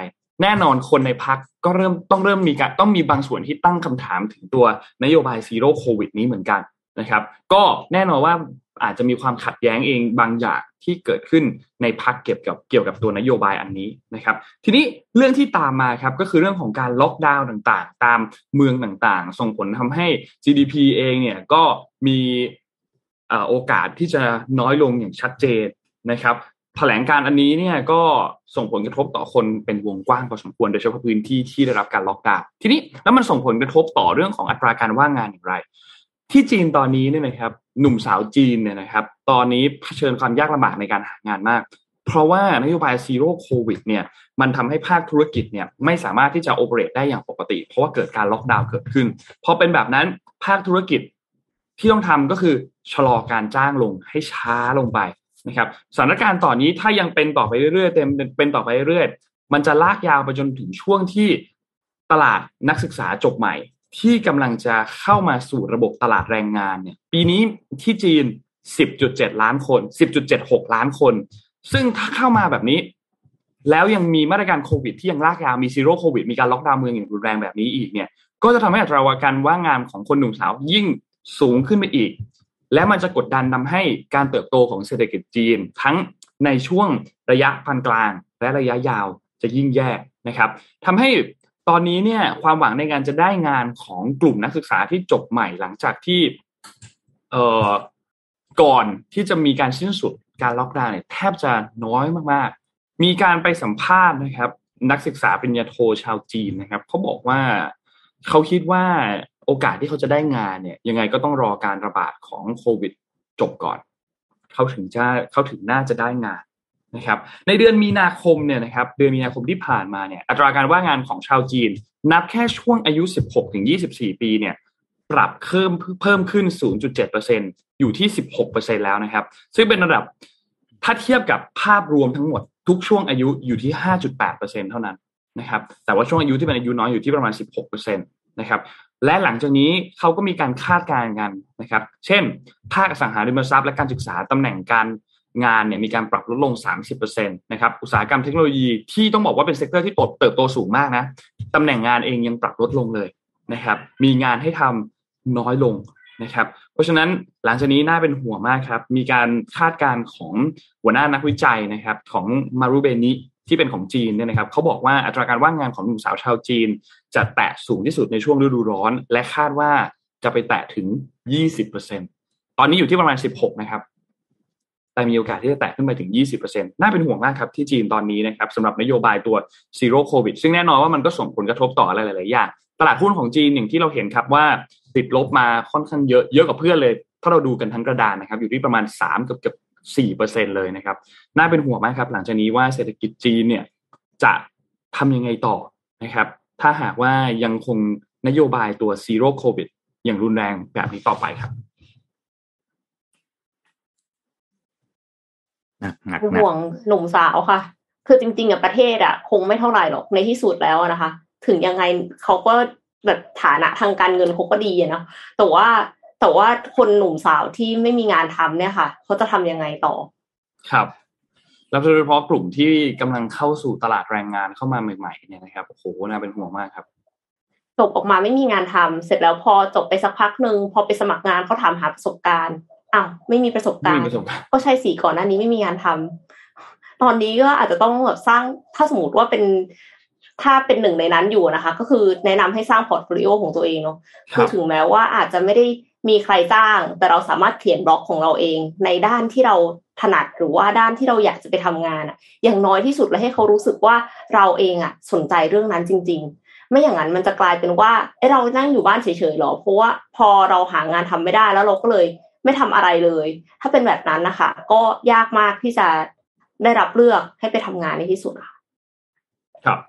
แน่นอนคนในพรรคก็เริ่มมีการต้องมีบางส่วนที่ตั้งคำถามถึงตัวนโยบายซีโร่โควิดนี้เหมือนกันนะครับก็แน่นอนว่าอาจจะมีความขัดแย้งเองบางอย่างที่เกิดขึ้นในพรรคเกี่ยวกับตัวนโยบายอันนี้นะครับทีนี้เรื่องที่ตามมาครับก็คือเรื่องของการล็อกดาวน์ต่างๆตามเมืองต่างๆส่งผลทำให้ GDP เองเนี่ยก็มีโอกาสที่จะน้อยลงอย่างชัดเจนนะครับแถลงการอันนี้เนี่ยก็ส่งผลกระทบต่อคนเป็นวงกว้างพอสมควรโดยเฉพาะพื้นที่ที่ได้รับการล็อกดาวน์ทีนี้แล้วมันส่งผลกระทบต่อเรื่องของอัตราการว่างงานอย่างไรที่จีนตอนนี้เนี่ยนะครับหนุ่มสาวจีนเนี่ยนะครับตอนนี้เผชิญความยากลำบากในการหางานมากเพราะว่านโยบายซีโร่โควิดเนี่ยมันทำให้ภาคธุรกิจเนี่ยไม่สามารถที่จะโอเปเรตได้อย่างปกติเพราะว่าเกิดการล็อกดาวน์เกิดขึ้นพอเป็นแบบนั้นภาคธุรกิจ ที่ต้องทำก็คือชะลอการจ้างลงให้ช้าลงไปนะครับสถานการณ์ต่อนี้ถ้ายังเป็นต่อไปเรื่อยๆเป็นต่อไปเรื่อยๆมันจะลากยาวไปจนถึงช่วงที่ตลาดนักศึกษาจบใหม่ที่กำลังจะเข้ามาสู่ระบบตลาดแรงงานเนี่ยปีนี้ที่จีน 10.7 ล้านคน 10.76 ล้านคนซึ่งถ้าเข้ามาแบบนี้แล้วยังมีมาตรการโควิดที่ยังลากยาวมีซีโร่โควิดมีการล็อกดาวน์เมืองอย่างรุนแรงแบบนี้อีกเนี่ยก็จะทำให้อัตราการว่างงานของคนหนุ่มสาวยิ่งสูงขึ้นไปอีกและมันจะกดดันทำให้การเติบโตของเศรษฐกิจจีนทั้งในช่วงระยะปานกลางและระยะยาวจะยิ่งแย่นะครับทำให้ตอนนี้เนี่ยความหวังในการจะได้งานของกลุ่มนักศึกษาที่จบใหม่หลังจากที่ก่อนที่จะมีการสิ้นสุดการล็อกดาวน์เนี่ยแทบจะน้อยมากๆมีการไปสัมภาษณ์นะครับนักศึกษาปริญญาโทชาวจีนนะครับเขาบอกว่าเขาคิดว่าโอกาสที่เขาจะได้งานเนี่ยยังไงก็ต้องรอการระบาดของโควิดจบก่อนเขาถึงน่าจะได้งานนะครับในเดือนมีนาคมเนี่ยนะครับเดือนมีนาคมที่ผ่านมาเนี่ยอัตราการว่างงานของชาวจีนนับแค่ช่วงอายุ 16-24 ปีเนี่ยปรับเพิ่มขึ้น 0.7% อยู่ที่ 16% แล้วนะครับซึ่งเป็นระดับถ้าเทียบกับภาพรวมทั้งหมดทุกช่วงอายุอยู่ที่ 5.8% เท่านั้นนะครับแต่ว่าช่วงอายุที่เป็นอายุน้อยอยู่ที่ประมาณ 16% นะครับและหลังจากนี้เขาก็มีการคาดการณ์กันนะครับเช่นภาคอสังหาริมทรัพย์และการศึกษาตำแหน่งการงานเนี่ยมีการปรับลดลง 30% นะครับอุตสาหกรรมเทคโนโลยีที่ต้องบอกว่าเป็นเซกเตอร์ที่เติบโตสูงมากนะตำแหน่งงานเองยังปรับลดลงเลยนะครับมีงานให้ทำน้อยลงนะครับเพราะฉะนั้นหลังจากนี้น่าเป็นห่วงมากครับมีการคาดการณ์ของหัวหน้านักวิจัยนะครับของ Marubeni ที่เป็นของจีนเนี่ยนะครับเขาบอกว่าอัตราการว่างงานของหนุ่มสาวชาวจีนจะแตะสูงที่สุดในช่วงฤดูร้อนและคาดว่าจะไปแตะถึง 20% ตอนนี้อยู่ที่ประมาณ 16% นะครับแต่มีโอกาสที่จะแตะขึ้นไปถึง 20% น่าเป็นห่วงมากครับที่จีนตอนนี้นะครับสำหรับนโยบายตัวซีโร่โควิดซึ่งแน่นอนว่ามันก็ส่งผลกระทบต่ออะไรหลายๆอย่างตลาดหุ้นของจีนอย่างที่เราเห็นครับว่าติดลบมาค่อนข้างเยอะกว่าเพื่อนเลยถ้าเราดูกันทั้งกระดานนะครับอยู่ที่ประมาณ 3 เกือบ 4% เลยนะครับน่าเป็นห่วงมากครับหลังจากนี้ว่าเศรษฐกิจจีนเนี่ยจะทำยังไงต่อนะครับถ้าหากว่ายังคงนโยบายตัวซีโร่โควิดอย่างรุนแรงแบบนี้ต่อไปครับคือห่วงหนุ่มสาวค่ะคือจริงๆอ่ะประเทศอ่ะคงไม่เท่าไหร่หรอกในที่สุดแล้วนะคะถึงยังไงเขาก็แบบฐานะทางการเงินเขาก็ดีเนาะแต่ว่าคนหนุ่มสาวที่ไม่มีงานทำเนี่ยค่ะเขาจะทำยังไงต่อครับแล้วโดยเฉพาะกลุ่มที่กำลังเข้าสู่ตลาดแรงงานเข้ามาใหม่ๆเนี่ยนะครับโอ้โหน่าเป็นห่วงมากครับจบออกมาไม่มีงานทำเสร็จแล้วพอจบไปสักพักนึงพอไปสมัครงานเขาถามหาประสบการณ์อ้าวไม่มีประสบการณ์ก็ใช่สิก่อนหน้านี้ไม่มีงานทำตอนนี้ก็อาจจะต้องแบบสร้างถ้าสมมติว่าเป็นถ้าเป็นหนึ่งในนั้นอยู่นะคะก็คือแนะนำให้สร้างพอร์ตโฟลิโอของตัวเองเนาะคือถึงแม้ว่าอาจจะไม่ได้มีใครจ้างแต่เราสามารถเขียนบล็อกของเราเองในด้านที่เราถนัดหรือว่าด้านที่เราอยากจะไปทำงานอ่ะอย่างน้อยที่สุดแล้วให้เขารู้สึกว่าเราเองอ่ะสนใจเรื่องนั้นจริงๆไม่อย่างนั้นมันจะกลายเป็นว่าเอ้เรานั่งอยู่บ้านเฉยๆหรอเพราะว่าพอเราหางานทำไม่ได้แล้วเราก็เลยไม่ทำอะไรเลยถ้าเป็นแบบนั้นนะคะก็ยากมากที่จะได้รับเลือกให้ไปทำงานในที่สุดค่ะครับ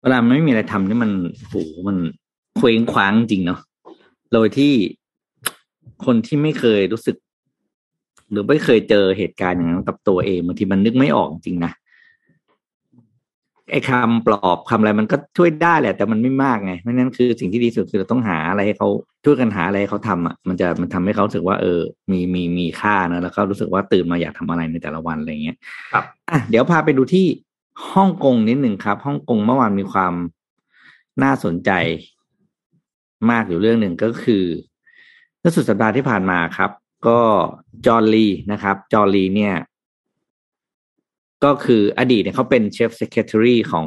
เวลาไม่มีอะไรทำนี่มันโหมันเคว้งคว้างจริงเนาะโดยที่คนที่ไม่เคยรู้สึกหรือไม่เคยเจอเหตุการณ์อย่างนั้นกับตัวเองบางทีมันนึกไม่ออกจริงนะไอ้คำปลอบคำอะไรมันก็ช่วยได้แหละแต่มันไม่มากไงเพราะนั้นคือสิ่งที่ดีสุดคือเราต้องหาอะไรให้เขาช่วยกันหาอะไรให้เขาทำอ่ะมันทำให้เขารู้สึกว่ามีค่านะแล้วก็รู้สึกว่าตื่นมาอยากทำอะไรในแต่ละวันอะไรเงี้ยครับอ่ะเดี๋ยวพาไปดูที่ฮ่องกงนิดหนึ่งครับฮ่องกงเมื่อวานมีความน่าสนใจมากอยู่เรื่องหนึ่งก็คือเมื่อสุดสัปดาห์ที่ผ่านมาครับก็จอห์นลีนะครับจอห์นลีเนี่ยก็คืออดีตเนี่ยเขาเป็น Chief Secretary ของ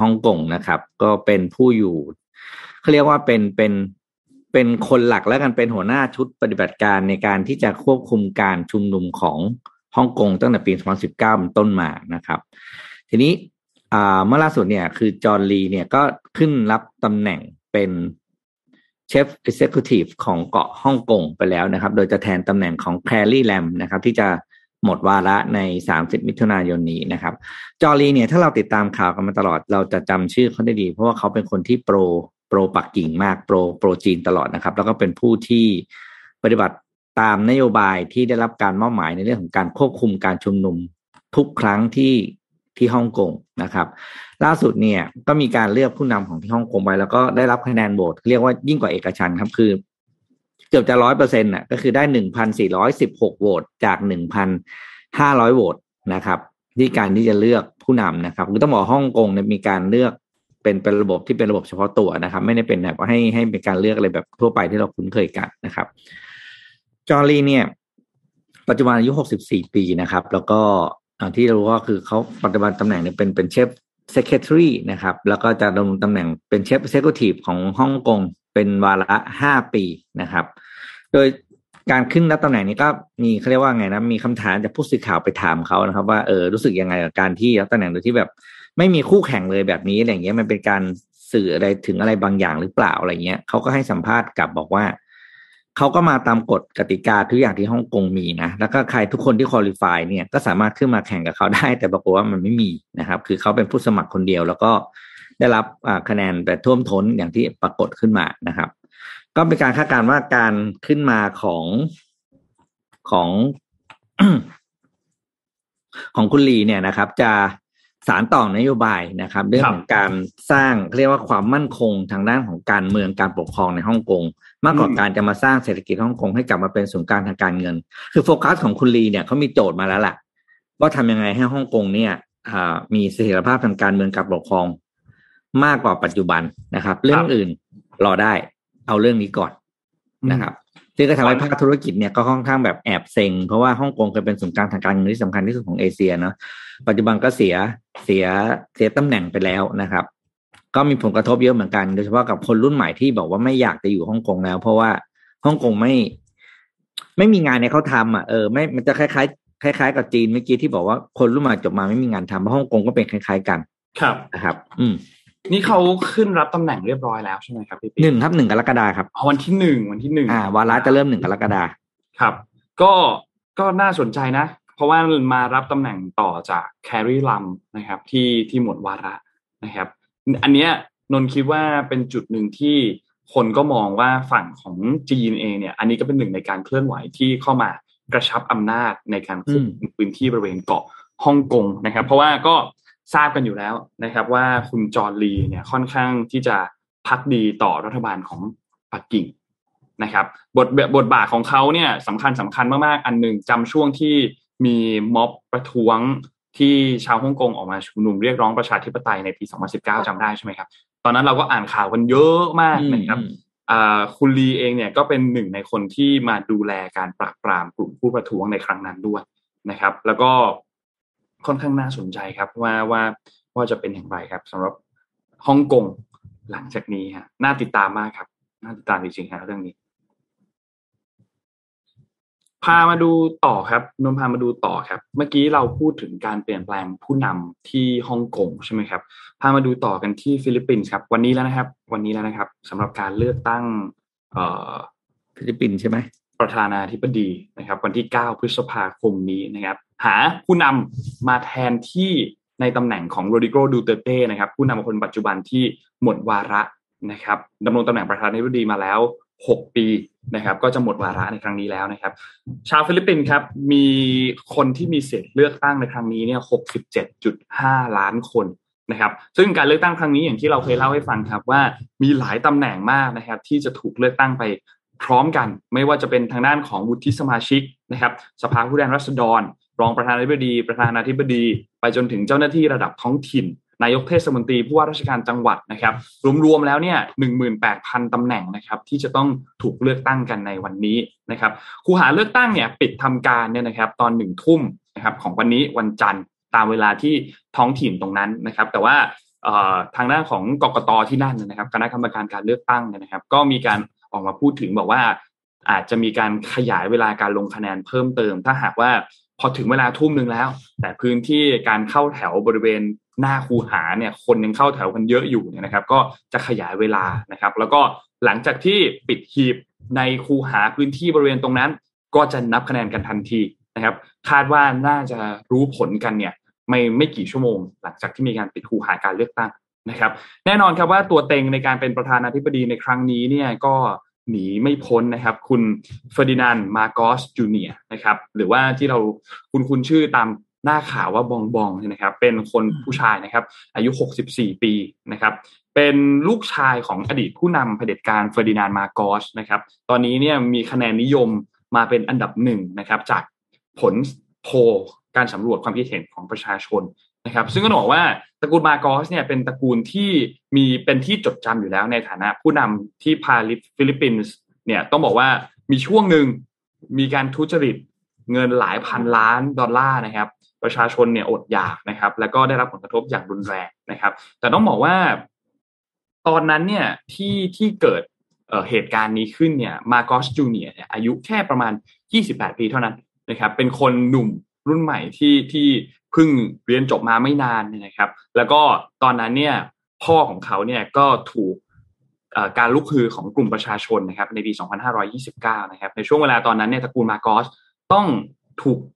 ฮ่องกงนะครับก็เป็นผู้อยู่เขาเรียกว่าเป็นคนหลักแล้วกันเป็นหัวหน้าชุดปฏิบัติการในการที่จะควบคุมการชุมนุมของฮ่องกงตั้งแต่ปี2019เป็นต้นมานะครับทีนี้เมื่อล่าสุดเนี่ยคือจอห์นลีเนี่ยก็ขึ้นรับตำแหน่งเป็น Chief Executive ของเกาะฮ่องกงไปแล้วนะครับโดยจะแทนตำแหน่งของแคลรี่แลมนะครับที่จะหมดวาระใน30มิถุนายนนี้นะครับจอลีเนี่ยถ้าเราติดตามข่าวกันมาตลอดเราจะจำชื่อเขาได้ดีเพราะว่าเขาเป็นคนที่โปร โปรปักกิ่งมากโปรจีนตลอดนะครับแล้วก็เป็นผู้ที่ปฏิบัติตามนโยบายที่ได้รับการมอบหมายในเรื่องของการควบคุมการชุมนุมทุกครั้งที่ฮ่องกงนะครับล่าสุดเนี่ยก็มีการเลือกผู้นำของที่ฮ่องกงไปแล้วก็ได้รับคะแนนโหวตเรียกว่ายิ่งกว่าเอกฉันท์ครับคือเกือบจะ 100% น่ะก็คือได้ 1,416 โหวตจาก 1,500 โหวตนะครับที่การที่จะเลือกผู้นำนะครับคือต้องบอกฮ่องกงเนี่ยมีการเลือกเป็นระบบที่เป็นระบบเฉพาะตัวนะครับไม่ได้เป็นแบบให้เป็นการเลือกอะไรแบบทั่วไปที่เราคุ้นเคยกันนะครับจอห์นลีเนี่ยปัจจุบันอายุ64ปีนะครับแล้วก็ที่เรารู้ก็คือเขาปัจจุบันตำแหน่งเนี่ยเป็นเชฟ secretary นะครับแล้วก็จะดำรงตำแหน่งเป็นเชฟ executive ของฮ่องกงเป็นวาระ5ปีนะครับโดยการขึ้นรับตำแหน่งนี้ก็มีเขาเรียกว่าไงนะมีคำถามจากผู้สื่อข่าวไปถามเขานะครับว่ารู้สึกยังไงกับการที่รับตำแหน่งโดยที่แบบไม่มีคู่แข่งเลยแบบนี้อะไรอย่างเงี้ยมันเป็นการสื่ออะไรถึงอะไรบางอย่างหรือเปล่าอะไรเงี้ยเขาก็ให้สัมภาษณ์กลับบอกว่าเขาก็มาตามกฎกติกาทุกอย่างที่ฮ่องกงมีนะแล้วก็ใครทุกคนที่ควอลิฟายเนี่ยก็สามารถขึ้นมาแข่งกับเขาได้แต่ปรากฏว่ามันไม่มีนะครับคือเขาเป็นผู้สมัครคนเดียวแล้วก็ได้รับคะแนนแบบท่วมท้นอย่างที่ปรากฏขึ้นมานะครับก็เป็นการคาดการณ์ว่าการขึ้นมาของคุณลีเนี่ยนะครับจะสารต่อนโยบายนะครับเรื่องของการสร้างเรียกว่าความมั่นคงทางด้านของการเมืองการปกครองในฮ่องกงมากกว่าการจะมาสร้างเศรษฐกิจฮ่องกงให้กลับมาเป็นศูนย์กลางทางการเงินคือโฟกัสของคุณลีเนี่ยเขามีโจทย์มาแล้วล่ะว่าทำยังไงให้ฮ่องกงเนี่ยมีเสถียรภาพทางการเมืองการปกครองมากกว่าปัจจุบันนะครับเรื่องอื่นรอได้เอาเรื่องนี้ก่อนนะครับซึ่งก็ทำให้ภาคธุรกิจเนี่ยก็ค่อนข้างแบบแอบเซ็งเพราะว่าฮ่องกงเคยเป็นศูนย์กลางทางการเงินที่สำคัญที่สุดของเอเชียเนาะปัจจุบันก็เสียตำแหน่งไปแล้วนะครับก็มีผลกระทบเยอะเหมือนกันโดยเฉพาะกับคนรุ่นใหม่ที่บอกว่าไม่อยากจะอยู่ฮ่องกงแล้วเพราะว่าฮ่องกงไม่มีงานในเขาทำอ่ะไม่มันจะคล้ายๆกับจีนเมื่อกี้ที่บอกว่าคนรุ่นใหม่จบมาไม่มีงานทำเพราะฮ่องกงก็เป็นคล้ายๆกันครับนะครับนี่เขาขึ้นรับตำแหน่งเรียบร้อยแล้วใช่ไหมครับพี่ปิ๊ก1ครับ1กรกฎาคมครับวันที่ 1วาระจะเริ่ม1กรกฎาคมครับก็น่าสนใจนะเพราะว่ามารับตำแหน่งต่อจากแครีลัมนะครับที่หมดวาระนะครับอันเนี้ยนนคิดว่าเป็นจุดหนึ่งที่คนก็มองว่าฝั่งของจีนเองเนี่ยอันนี้ก็เป็นหนึ่งในการเคลื่อนไหวที่เข้ามากระชับอำนาจในการคุมพื้นที่บริเวณเกาะฮ่องกงนะครับเพราะว่าก็ทราบกันอยู่แล้วนะครับว่าคุณจอห์นลีเนี่ยค่อนข้างที่จะภักดีต่อรัฐบาลของปักกิ่งนะครับบทบาทของเขาเนี่ยสำคัญมากๆอันหนึ่งจำช่วงที่มีม็อบประท้วงที่ชาวฮ่องกงออกมาชุมนุมเรียกร้องประชาธิปไตยในปี2019จำได้ใช่ไหมครับตอนนั้นเราก็อ่านข่าวกันเยอะมากนะครับคุณลีเองเนี่ยก็เป็นหนึ่งในคนที่มาดูแลการปราบปรามกลุ่มผู้ประท้วงในครั้งนั้นด้วยนะครับแล้วก็ค่อนข้างน่าสนใจครับว่าจะเป็นอย่างไรครับสำหรับฮ่องกงหลังจากนี้ฮะน่าติดตามมากครับน่าติดตามจริงๆฮะเรื่องนี้พามาดูต่อครับเมื่อกี้เราพูดถึงการเปลี่ยนแปลงผู้นำที่ฮ่องกงใช่ไหมครับพามาดูต่อกันที่ฟิลิปปินส์ครับวันนี้แล้วนะครับสำหรับการเลือกตั้งฟิลิปปินส์ใช่ไหมประธานาธิบดีนะครับวันที่9พฤษภาคมนี้นะครับหาผู้นำมาแทนที่ในตำแหน่งของโรดริโก ดูเตอร์เต้นะครับผู้นำคนปัจจุบันที่หมดวาระนะครับดำรงตำแหน่งประธานาธิบดีมาแล้ว6ปีนะครับก็จะหมดวาระในครั้งนี้แล้วนะครับชาวฟิลิปปินส์ครับมีคนที่มีสิทธิ์เลือกตั้งในครั้งนี้เนี่ย 67.5 ล้านคนนะครับซึ่งการเลือกตั้งครั้งนี้อย่างที่เราเคยเล่าให้ฟังครับว่ามีหลายตำแหน่งมากนะครับที่จะถูกเลือกตั้งไปพร้อมกันไม่ว่าจะเป็นทางด้านของวุฒิสมาชิกนะครับสภาผู้แทนราษฎรรองประธานาธิบดีประธานาธิบดีไปจนถึงเจ้าหน้าที่ระดับท้องถิ่นนายกเทศมนตรีผู้ว่าราชการจังหวัดนะครับรวมๆแล้วเนี่ย 18,000 ตำแหน่งนะครับที่จะต้องถูกเลือกตั้งกันในวันนี้นะครับคูหาเลือกตั้งเนี่ยปิดทำการเนี่ยนะครับตอน 1:00 นนะครับของวันนี้วันจันทร์ตามเวลาที่ท้องถิ่นตรงนั้นนะครับแต่ว่าทางด้านของกกต.ที่นั่นนะครับคณะกรรมการการเลือกตั้งเนี่ยนะครับก็มีการออกมาพูดถึงบอกว่าอาจจะมีการขยายเวลาการลงคะแนนเพิ่มเติมถ้าหากว่าพอถึงเวลา 20:00 นแล้วแต่พื้นที่การเข้าแถวบริเวณหน้าคูหาเนี่ยคนยังเข้าแถวกันเยอะอยู่เนี่ยนะครับก็จะขยายเวลานะครับแล้วก็หลังจากที่ปิดหีบในคูหาพื้นที่บริเวณตรงนั้นก็จะนับคะแนนกันทันทีนะครับคาดว่าน่าจะรู้ผลกันเนี่ยไม่กี่ชั่วโมงหลังจากที่มีการปิดคูหาการเลือกตั้ง นะครับแน่นอนครับว่าตัวเต็งในการเป็นประธานาธิบดีในครั้งนี้เนี่ยก็หนีไม่พ้นนะครับคุณเฟอร์ดินานด์มาร์กอสจูเนียร์นะครับหรือว่าที่เราคุ้นชื่อตามหน้าข่าวว่าบองบองนะครับเป็นคนผู้ชายนะครับอายุ64ปีนะครับเป็นลูกชายของอดีตผู้นำเผด็จการเฟอร์ดินานด์มาร์กอสนะครับตอนนี้เนี่ยมีคะแนนนิยมมาเป็นอันดับ1นะครับจากผลโพลการสำรวจความคิดเห็นของประชาชนนะครับซึ่งก็บอกว่าตระกูลมาร์กอสเนี่ยเป็นตระกูลที่มีเป็นที่จดจำอยู่แล้วในฐานะผู้นำที่พาฟิลิปปินส์เนี่ยต้องบอกว่ามีช่วงหนึ่งมีการทุจริตเงินหลายพันล้านดอลลาร์นะครับประชาชนเนี่ยอดอยากนะครับแล้วก็ได้รับผลกระทบอย่างรุนแรงนะครับแต่ต้องบอกว่าตอนนั้นเนี่ยที่เกิดเหตุการณ์นี้ขึ้นเนี่ยมาร์กอสจูเนียร์เนี่ยอายุแค่ประมาณ28ปีเท่านั้นนะครับเป็นคนหนุ่มรุ่นใหม่ที่เพิ่งเรียนจบมาไม่นานนะครับแล้วก็ตอนนั้นเนี่ยพ่อของเขาเนี่ยก็ถูกการลุกฮือของกลุ่มประชาชนนะครับในปี2529นะครับในช่วงเวลาตอนนั้นเนี่ยตระกูลมาร์กอสต้อง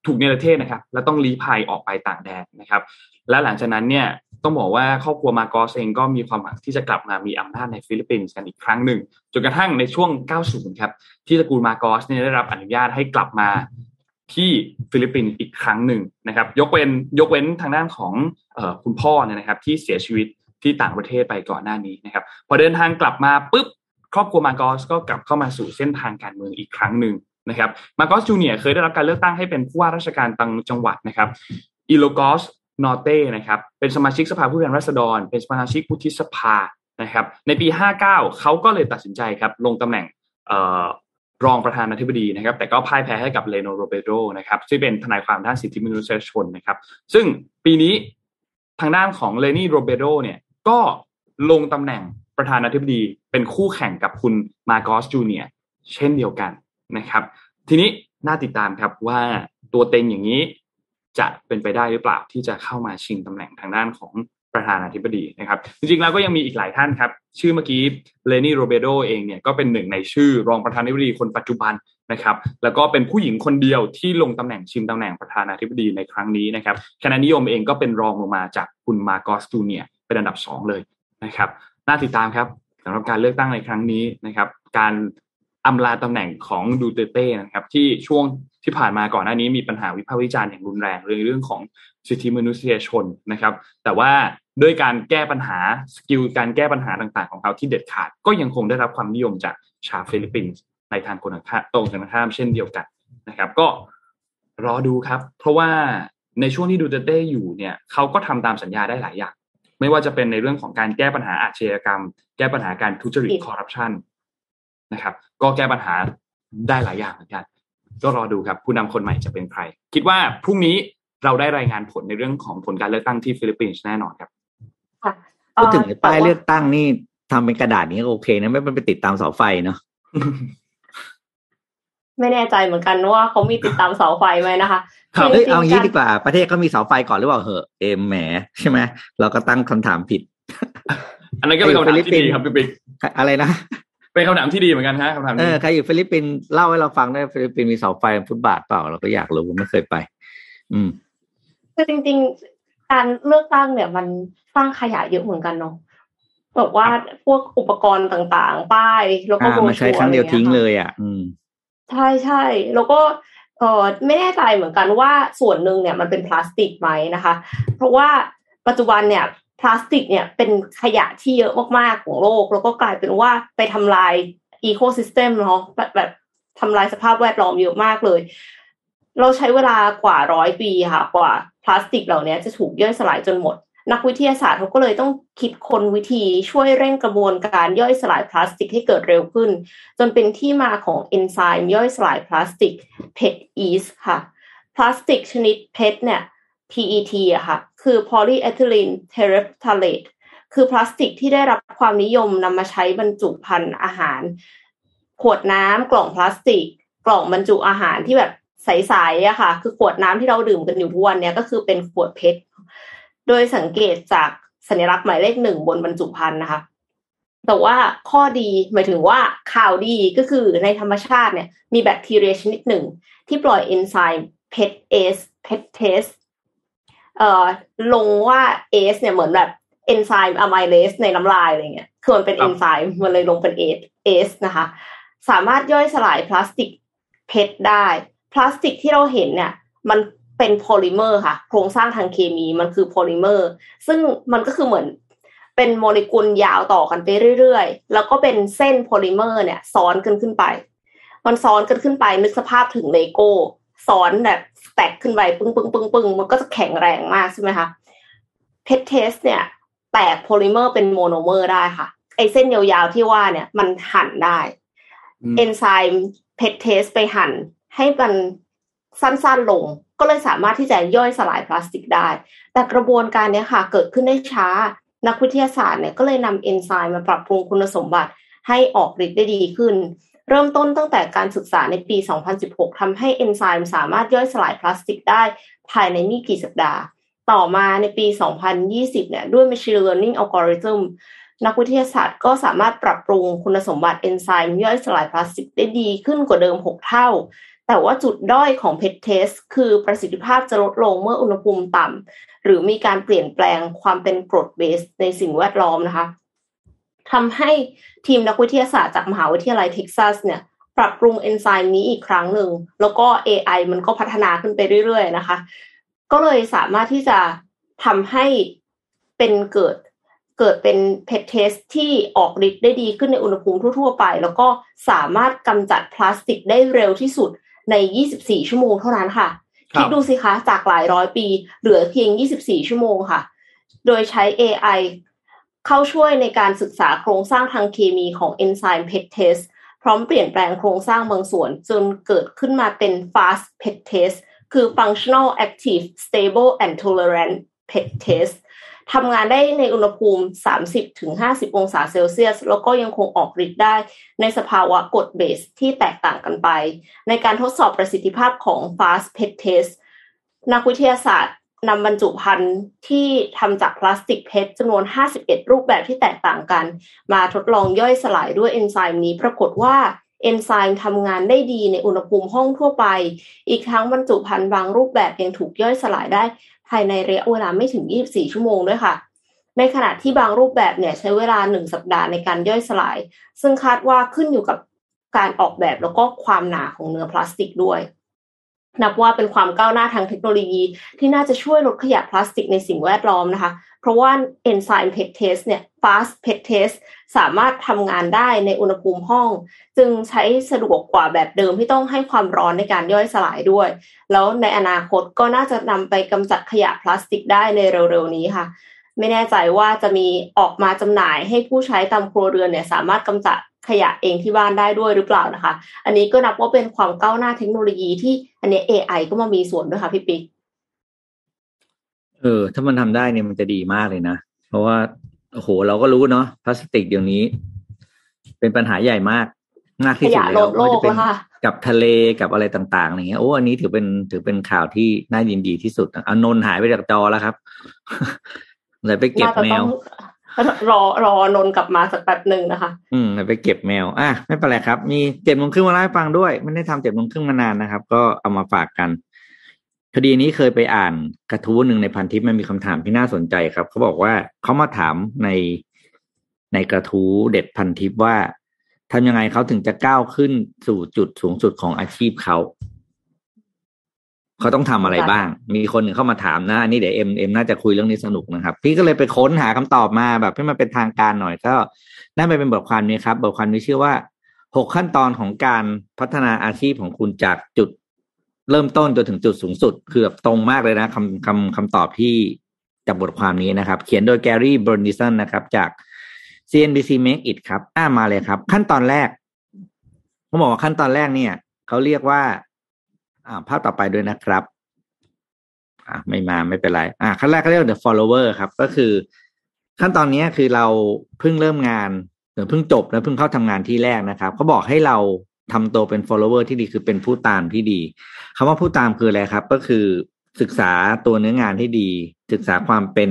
ถูกเนรเทศนะครับและต้องลี้ภัยออกไปต่างแดนนะครับและหลังจากนั้นเนี่ยต้องบอกว่าครอบครัวมาร์กอสเองก็มีความหวังที่จะกลับมามีอำนาจในฟิลิปปินส์กันอีกครั้งหนึ่งจนกระทั่งในช่วง90ครับที่ตระกูลมาร์กอสเนี่ยได้รับอนุญาตให้กลับมาที่ฟิลิปปินส์อีกครั้งหนึ่งนะครับยกเว้นทางด้านของคุณพ่อเนี่ยนะครับที่เสียชีวิตที่ต่างประเทศไปก่อนหน้านี้นะครับพอเดินทางกลับมาปุ๊บครอบครัวมาร์กอสก็กลับเข้ามาสู่เส้นทางการเมืองอีกครั้งหนึ่งนะครับมาร์กอสจูเนียร์เคยได้รับการเลือกตั้งให้เป็นผู้ว่าราชการจังหวัดนะครับอิโลกอสนอเต้นะครับเป็นสมาชิกสภาผู้แทนราษฎรเป็นสมาชิกวุฒิสภานะครับในปี59เขาก็เลยตัดสินใจครับลงตำแหน่งรองประธานาธิบดีนะครับแต่ก็พ่ายแพ้ให้กับเลโนโรเบโดนะครับซึ่งเป็นทนายความด้านสิทธิมนุษยชนนะครับซึ่งปีนี้ทางด้านของเลนี่โรเบโดเนี่ยก็ลงตำแหน่งประธานาธิบดีเป็นคู่แข่งกับคุณมาร์กอสจูเนียร์เช่นเดียวกันนะครับทีนี้น่าติดตามครับว่าตัวเต็งอย่างนี้จะเป็นไปได้หรือเปล่าที่จะเข้ามาชิงตำแหน่งทางด้านของประธานาธิบดีนะครับจริงๆแล้วก็ยังมีอีกหลายท่านครับชื่อเมื่อกี้เลนี่โรเบโดเองเนี่ยก็เป็นหนึ่งในชื่อรองประธานาธิบดีคนปัจจุบันนะครับแล้วก็เป็นผู้หญิงคนเดียวที่ลงตำแหน่งชิงตำแหน่งประธานาธิบดีในครั้งนี้นะครับคะแนนนิยมเองก็เป็นรองลงมาจากคุณมาร์กอสจูเนียร์เป็นอันดับ2เลยนะครับน่าติดตามครับสำหรับการเลือกตั้งในครั้งนี้นะครับการอำลาตำแหน่งของดูเตเต้นะครับที่ช่วงที่ผ่านมาก่อนหน้านี้มีปัญหาวิพากษ์วิจารณ์อย่างรุนแรงเรื่องของสิทธิมนุษยชนนะครับแต่ว่าด้วยการแก้ปัญหาสกิลการแก้ปัญหาต่างๆของเขาที่เด็ดขาดก็ยังคงได้รับความนิยมจากชาวฟิลิปปินส์ในทางตรงกันข้ามเช่นเดียวกันนะครับก็รอดูครับเพราะว่าในช่วงที่ดูเตเต้อยู่เนี่ยเขาก็ทำตามสัญญาได้หลายอย่างไม่ว่าจะเป็นในเรื่องของการแก้ปัญหาอาชญากรรมแก้ปัญหาการทุจริตคอร์รัปชันนะครับก็แก้ปัญหาได้หลายอย่างเหมือนกันก็รอดูครับผู้นำคนใหม่จะเป็นใครคิดว่าพรุ่งนี้เราได้รายงานผลในเรื่องของผลการเลือกตั้งที่ฟิลิปปินส์แน่นอนครับพูดถึงป้ายเลือกตั้งนี่ทำเป็นกระดาษนี้โอเคนะไม่ไปติดตามเสาไฟเนาะไม่แน่ใจเหมือนกันว่าเขามีติดตามเสาไฟไหมนะคะเอางี้ดีกว่าประเทศเขามีเสาไฟก่อนหรือเปล่าเหอะแหมใช่ไหมเราก็ตั้งคำถามผิดอันนั้นก็เป็นคำถามที่ดีครับพี่ปิ๊กอะไรนะเป็นคำถามที่ดีเหมือนกันฮะคำถามนี้ใครอยู่ฟิลิปปินส์เล่าให้เราฟังได้ฟิลิปปินส์มีเสาไฟฟุตบาทเปล่าเราก็อยากรู้ไม่เคยไปคือจริงๆการเลือกตั้งเนี่ยมันสร้างขยะเยอะเหมือนกันเนาะบอกว่าพวกอุปกรณ์ต่างๆป้ายแล้วก็โบชัวร์มันใช้ครั้งเดียวทิ้งเลยอ่ะใช่ใช่แล้วก็ไม่แน่ใจเหมือนกันว่าส่วนหนึ่งเนี่ยมันเป็นพลาสติกไหมนะคะเพราะว่าปัจจุบันเนี่ยพลาสติกเนี่ยเป็นขยะที่เยอะมากๆของโลกแล้วก็กลายเป็นว่าไปทำลายอีโคซิสเต็มเนาะแบบทำลายสภาพแวดล้อมเยอะมากเลยเราใช้เวลากว่า100ปีค่ะกว่าพลาสติกเหล่านี้จะถูกย่อยสลายจนหมดนักวิทยาศาสตร์เขาก็เลยต้องคิดค้นวิธีช่วยเร่งกระบวนการย่อยสลายพลาสติกให้เกิดเร็วขึ้นจนเป็นที่มาของเอนไซม์ย่อยสลายพลาสติก PETase ค่ะพลาสติกชนิด PET เนี่ย PET อะค่ะคือ Polyethylene Terephthalate คือพลาสติกที่ได้รับความนิยมนำมาใช้บรรจุภัณฑ์อาหารขวดน้ำกล่องพลาสติกกล่องบรรจุอาหารที่แบบใสๆอะค่ะคือขวดน้ำที่เราดื่มกันอยู่ทุกวันเนี่ยก็คือเป็นขวดเพชรโดยสังเกตจากสัญลักษณ์หมายเลข1บนบรรจุภัณฑ์นะคะแต่ว่าข้อดีหมายถึงว่าข่าวดีก็คือในธรรมชาติเนี่ยมีแบคทีเรียชนิดหนึ่งที่ปล่อยเอนไซม์PETaseลงว่า ACE เนี่ยเหมือนแบบ เอนไซม์อะไมเลสในน้ำลายอะไรเงี้ยคือมันเป็นเอนไซม์มันเลยลงเป็นเอสนะคะสามารถย่อยสลายพลาสติกเพชรได้พลาสติกที่เราเห็นเนี่ยมันเป็นโพลิเมอร์ค่ะโครงสร้างทางเคมีมันคือโพลิเมอร์ซึ่งมันก็คือเหมือนเป็นโมเลกุลยาวต่อกันไปเรื่อยๆแล้วก็เป็นเส้นโพลิเมอร์เนี่ยซ้อนกันขึ้นไปมันซ้อนกันขึ้นไปนึกสภาพถึงเลโก้ซ้อนแบบแตกขึ้นไปปึ้งๆๆๆมันก็จะแข็งแรงมากใช่ไหมคะเพชรเทสเนี่ยแตกโพลิเมอร์เป็นโมโนเมอร์ได้ค่ะไอเส้นยาวๆที่ว่าเนี่ยมันหั่นได้เอนไซม์เพชรเทสไปหั่นให้มันสั้นๆลงก็เลยสามารถที่จะย่อยสลายพลาสติกได้แต่กระบวนการนี้ค่ะเกิดขึ้นได้ช้านักวิทยาศาสตร์เนี่ยก็เลยนำเอนไซม์มาปรับปรุงคุณสมบัติให้ออกฤทธิ์ได้ดีขึ้นเริ่มต้นตั้งแต่การศึกษาในปี 2016 ทำให้เอนไซม์สามารถย่อยสลายพลาสติกได้ภายในไม่กี่สัปดาห์ต่อมาในปี 2020 เนี่ยด้วย Machine Learning Algorithm นักวิทยาศาสตร์ก็สามารถปรับปรุงคุณสมบัติเอนไซม์ย่อยสลายพลาสติกได้ดีขึ้นกว่าเดิม 6 เท่าแต่ว่าจุดด้อยของเพชรเทสคือประสิทธิภาพจะลดลงเมื่ออุณหภูมิต่ำหรือมีการเปลี่ยนแปลงความเป็นกรดเบสในสิ่งแวดล้อมนะคะทำให้ทีมนักวิทยาศาสตร์จากมหาวิทยาลัยเท็กซัสเนี่ยปรับปรุงเอนไซม์นี้อีกครั้งหนึ่งแล้วก็ AI มันก็พัฒนาขึ้นไปเรื่อยๆนะคะก็เลยสามารถที่จะทำให้เป็นเกิดเป็นเพชรเทสที่ออกฤทธิ์ได้ดีขึ้นในอุณหภูมิทั่วๆไปแล้วก็สามารถกำจัดพลาสติกได้เร็วที่สุดใน24ชั่วโมงเท่านั้นค่ะคิดดูสิคะจากหลายร้อยปีเหลือเพียง24ชั่วโมงค่ะโดยใช้ AI เข้าช่วยในการศึกษาโครงสร้างทางเคมีของเอนไซม์ PETase พร้อมเปลี่ยนแปลงโครงสร้างบางส่วนจนเกิดขึ้นมาเป็น FAST-PETase คือ Functional Active Stable and Tolerant PETase ทำงานได้ในอุณหภูมิ 30-50 องศาเซลเซียสแล้วก็ยังคงออกฤทธิ์ได้ในสภาวะกรดเบสที่แตกต่างกันไปในการทดสอบประสิทธิภาพของ FAST-PETase นักวิทยาศาสตร์นำบรรจุภัณฑ์ที่ทำจากพลาสติกเพชรจำนวน51รูปแบบที่แตกต่างกันมาทดลองย่อยสลายด้วยเอนไซม์นี้ปรากฏว่าเอนไซม์ทำงานได้ดีในอุณหภูมิห้องทั่วไปอีกทั้งบรรจุภัณฑ์บางรูปแบบยังถูกย่อยสลายได้ภายในระยะเวลาไม่ถึง24ชั่วโมงด้วยค่ะในขณะที่บางรูปแบบเนี่ยใช้เวลา1สัปดาห์ในการย่อยสลายซึ่งคาดว่าขึ้นอยู่กับการออกแบบแล้วก็ความหนาของเนื้อพลาสติกด้วยนับว่าเป็นความก้าวหน้าทางเทคโนโลยีที่น่าจะช่วยลดขยะพลาสติกในสิ่งแวดล้อมนะคะเพราะว่าเอนไซม์ PETase เนี่ย FAST-PETase สามารถทำงานได้ในอุณหภูมิห้องจึงใช้สะดวกกว่าแบบเดิมที่ต้องให้ความร้อนในการย่อยสลายด้วยแล้วในอนาคตก็น่าจะนำไปกำจัดขยะพลาสติกได้ในเร็วๆนี้ค่ะไม่แน่ใจว่าจะมีออกมาจำหน่ายให้ผู้ใช้ตามครัวเรือนเนี่ยสามารถกำจัดขยะเองที่บ้านได้ด้วยหรือเปล่านะคะอันนี้ก็นับว่าเป็นความก้าวหน้าเทคโนโลยีที่อันนี้ AI ก็มามีส่วนด้วยค่ะพี่ปิ๊กถ้ามันทำได้เนี่ยมันจะดีมากเลยนะเพราะว่าโอ้โหเราก็รู้เนาะพลาสติกเดี๋ยวนี้เป็นปัญหาใหญ่มากมากที่สุดแล้วก็จะเป็นกับทะเลกับอะไรต่างๆอย่างเงี้ยโอ้อันนี้ถือเป็นข่าวที่น่ายินดีที่สุดเอานนหายไปจากจอแล้วครับเลยไปเก็บแมวรอนนกลับมาสักแป๊บนึงนะคะไปเก็บแมวไม่เป็นไรครับมี 7:30 นมาไลฟ์ฟังด้วยไม่ได้ทำ 7:30 นมานานนะครับก็เอามาฝากกันคดีนี้เคยไปอ่านกระทู้นึงในพันทิปมันมีคำถามที่น่าสนใจครับเขาบอกว่าเขามาถามในกระทู้เด็ดพันทิปว่าทำยังไงเขาถึงจะก้าวขึ้นสู่จุดสูงสุดของอาชีพเขาต้องทำอะไรบ้างมีคนหนึ่งเข้ามาถามนะอันนี้เดี๋ยวเอ็มน่าจะคุยเรื่องนี้สนุกนะครับพี่ก็เลยไปค้นหาคำตอบมาแบบให้มันเป็นทางการหน่อยก็น่าจะเป็นบทความนี้ครับบทความนี้ชื่อว่า6ขั้นตอนของการพัฒนาอาชีพของคุณจากจุดเริ่มต้นจนถึงจุดสูงสุดคือแบบตรงมากเลยนะคำตอบที่จากบทความนี้นะครับเขียนโดยแกรี่เบอร์นิสันนะครับจาก CNBC Make It ครับมาเลยครับขั้นตอนแรกเขาบอกว่าขั้นตอนแรกเนี่ยเขาเรียกว่าภาพต่อไปด้วยนะครับไม่เป็นไรขั้นแรกเขาเรียก the follower ครับก็คือขั้นตอนนี้คือเราเพิ่งเริ่มงานหรือเพิ่งจบแล้วเพิ่งเข้าทำงานที่แรกนะครับเขาบอกให้เราทำตัวเป็น follower ที่ดีคือเป็นผู้ตามที่ดีคำว่าผู้ตามคืออะไรครับก็คือศึกษาตัวเนื้องานที่ดีศึกษาความเป็น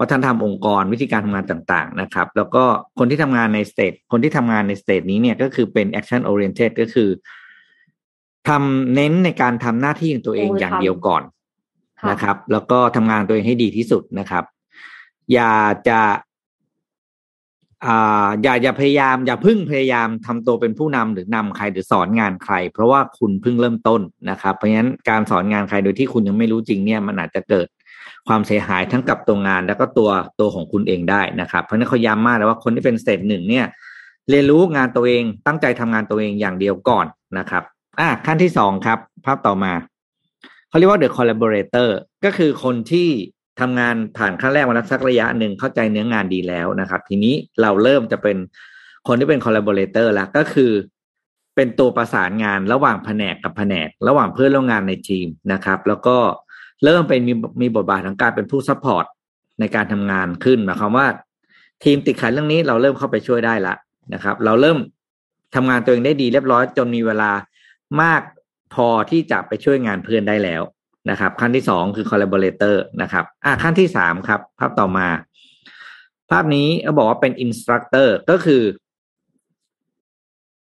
วัฒนธรรมองค์กรวิธีการทำงานต่างๆนะครับแล้วก็คนที่ทำงานในสเตจนี้เนี่ยก็คือเป็น action oriented ก็คือเน้นในการทำหน้าที่ของตัวเองอย่างเดียวก่อนนะครับแล้วก็ทำงานตัวเองให้ดีที่สุดนะครับ อย่าพยายามทำตัวเป็นผู้นำหรือนำใครหรือสอนงานใครเพราะว่าคุณเพิ่งเริ่มต้นนะครับเพราะฉะนั้นการสอนงานใครโดยที่คุณยังไม่รู้จริงเนี่ยมันอาจจะเกิดความเสียหายทั้งกับตัว งานแล้วก็ตัวของคุณเองได้นะครับเพราะฉะนั้นเขาย้ำมากเลยว่าคนที่เป็นสเตจ1เนี่ยเรียนรู้งานตัวเองตั้งใจทำงานตัวเองอย่างเดียวก่อนนะครับขั้นที่2ครับภาพต่อมาเขาเรียกว่า The Collaborator ก็คือคนที่ทำงานผ่านขั้นแรกมาแล้วสักระยะหนึ่งเข้าใจเนื้องานดีแล้วนะครับทีนี้เราเริ่มจะเป็นคนที่เป็น Collaborator แล้วก็คือเป็นตัวประสานงานระหว่างแผนกกับแผนกระหว่างเพื่อนร่วมงานในทีมนะครับแล้วก็เริ่มเป็นมีบทบาททางการเป็นผู้ซัพพอร์ตในการทำงานขึ้นหมายความว่าทีมติดขัดเรื่องนี้เราเริ่มเข้าไปช่วยได้ละนะครับเราเริ่มทำงานตัวเองได้ดีเรียบร้อยจนมีเวลามากพอที่จะไปช่วยงานเพื่อนได้แล้วนะครับขั้นที่2คือ collaborator นะครับขั้นที่3ครับภาพต่อมาภาพนี้เขาบอกว่าเป็น instructor ก็คือ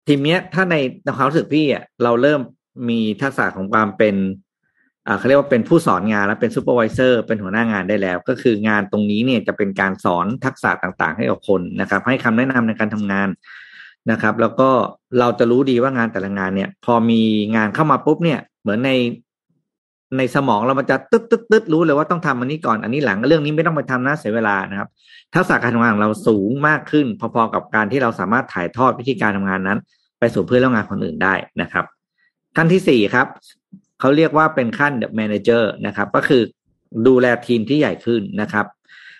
ทีมเนี้ยถ้าในความรู้สึกพี่อ่ะเราเริ่มมีทักษะของความเป็นเขาเรียกว่าเป็นผู้สอนงานและเป็นซูเปอร์วิเซอร์เป็นหัวหน้างานได้แล้วก็คืองานตรงนี้เนี่ยจะเป็นการสอนทักษะต่างๆให้กับคนนะครับให้คำแนะนำในการทำงานนะครับแล้วก็เราจะรู้ดีว่างานแต่ละงานเนี่ยพอมีงานเข้ามาปุ๊บเนี่ยเหมือนในสมองเรามันจะตึ๊ดรู้เลยว่าต้องทำอันนี้ก่อนอันนี้หลังเรื่องนี้ไม่ต้องไปทำนะเสียเวลานะครับทักษะการทำงานของเราสูงมากขึ้นพอๆกับการที่เราสามารถถ่ายทอดวิธีการทำงานนั้นไปสู่เพื่อนร่วมงานคนอื่นได้นะครับขั้นที่4ครับเขาเรียกว่าเป็นขั้น manager นะครับก็คือดูแลทีมที่ใหญ่ขึ้นนะครับ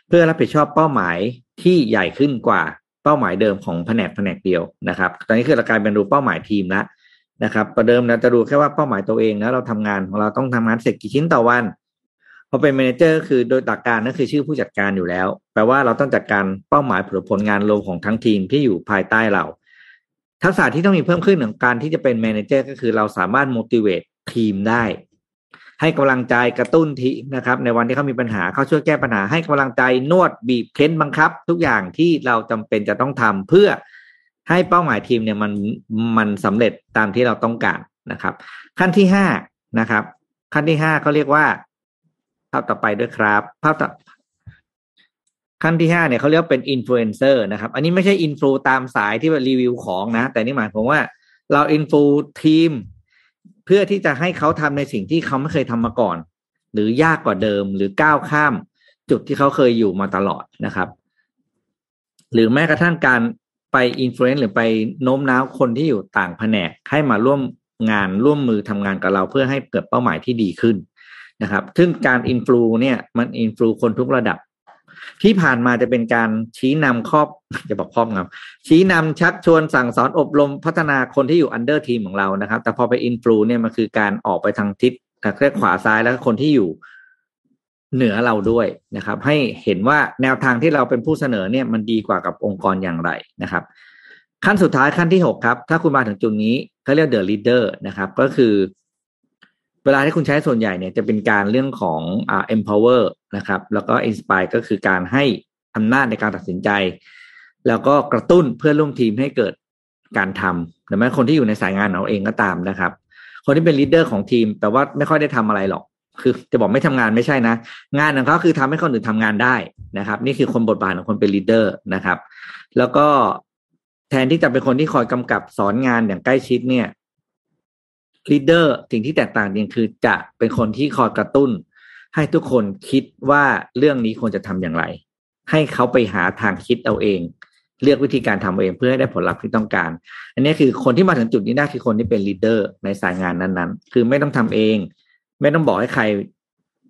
เพื่อรับผิดชอบเป้าหมายที่ใหญ่ขึ้นกว่าเป้าหมายเดิมของแผนกเดียวนะครับตอนนี้คือเรากลายเป็นดูเป้าหมายทีมแล้วนะครับประเดิมเราจะดูแค่ว่าเป้าหมายตัวเองแล้วเราทำงานของเราต้องทำงานเสร็จกี่ชิ้นต่อวันพอเป็น manager คือโดยหลักการนั่นคือชื่อผู้จัดการอยู่แล้วแปลว่าเราต้องจัดการเป้าหมายผลงานรวมของทั้งทีมที่อยู่ภายใต้เราทักษะที่ต้องมีเพิ่มขึ้นของการที่จะเป็น manager ก็คือเราสามารถ motivateทีมได้ให้กำลังใจกระตุ้นทีนะครับในวันที่เขามีปัญหาเขาช่วยแก้ปัญหาให้กำลังใจนวดบีบเค้นบังคับทุกอย่างที่เราจำเป็นจะต้องทำเพื่อให้เป้าหมายทีมเนี่ยมันสำเร็จตามที่เราต้องการนะครับขั้นที่5นะครับขั้นที่5เขาเรียกว่าภาพต่อไปด้วยครับภาพต่อขั้นที่5เนี่ยเขาเรียกเป็นอินฟลูเอนเซอร์นะครับอันนี้ไม่ใช่อินฟลูตามสายที่รีวิวของนะแต่นี่หมายความว่าเราอินฟลูทีมเพื่อที่จะให้เขาทำในสิ่งที่เขาไม่เคยทำมาก่อนหรือยากกว่าเดิมหรือก้าวข้ามจุดที่เขาเคยอยู่มาตลอดนะครับหรือแม้กระทั่งการไปอินฟลูเอนซ์หรือไปโน้มน้าวคนที่อยู่ต่างแผนกให้มาร่วมงานร่วมมือทำงานกับเราเพื่อให้เกิดเป้าหมายที่ดีขึ้นนะครับซึ่งการอินฟลูเนี่ยมันอินฟลูคนทุกระดับที่ผ่านมาจะเป็นการชี้นำชี้นำชักชวนสั่งสอนอบรมพัฒนาคนที่อยู่อันเดอร์ทีมของเรานะครับแต่พอไปอินฟลูเนี่ยมันคือการออกไปทางทิศขวาซ้ายแล้วคนที่อยู่เหนือเราด้วยนะครับให้เห็นว่าแนวทางที่เราเป็นผู้เสนอเนี่ยมันดีกว่ากับองค์กรอย่างไรนะครับขั้นสุดท้ายขั้นที่6ครับถ้าคุณมาถึงจุดนี้เขาเรียก The Leader นะครับก็คือเวลาที่คุณใช้ส่วนใหญ่เนี่ยจะเป็นการเรื่องของempower นะครับแล้วก็ inspire ก็คือการให้อำนาจในการตัดสินใจแล้วก็กระตุ้นเพื่อนร่วมทีมให้เกิดการทำหรือแม้คนที่อยู่ในสายงานเราเองก็ตามนะครับคนที่เป็น leader ของทีมแต่ว่าไม่ค่อยได้ทำอะไรหรอกคือจะบอกไม่ทำงานไม่ใช่นะงานของเขาคือทำให้คนอื่นทำงานได้นะครับนี่คือคนบทบาทของคนเป็น leader นะครับแล้วก็แทนที่จะเป็นคนที่คอยกำกับสอนงานอย่างใกล้ชิดเนี่ยleader สิ่งที่แตกต่างจริงคือจะเป็นคนที่คอยกระตุ้นให้ทุกคนคิดว่าเรื่องนี้ควรจะทำอย่างไรให้เขาไปหาทางคิดเอาเองเลือกวิธีการทำเองเพื่อให้ได้ผลลัพธ์ที่ต้องการอันนี้คือคนที่มาถึงจุดนี้ได้คือคนที่เป็น leader ในสายงานนั้นๆคือไม่ต้องทำเองไม่ต้องบอกให้ใคร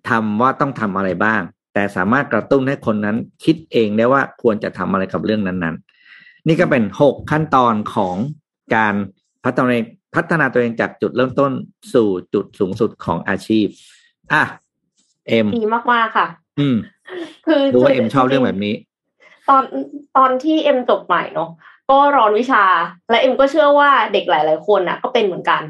ทำว่าต้องทำอะไรบ้างแต่สามารถกระตุ้นให้คนนั้นคิดเองได้ว่าควรจะทำอะไรกับเรื่องนั้นๆนี่ก็เป็น6ขั้นตอนของการพัฒนาตัวเองจากจุดเริ่มต้นสู่จุดสูงสุดของอาชีพดีมากๆค่ะคือรู้ว่าเอ็มชอบเรื่องแบบนี้ตอนที่เอ็มจบใหม่เนาะก็รอนวิชาและเอ็มก็เชื่อว่าเด็กหลายๆคนน่ะก็เป็นเหมือนกัน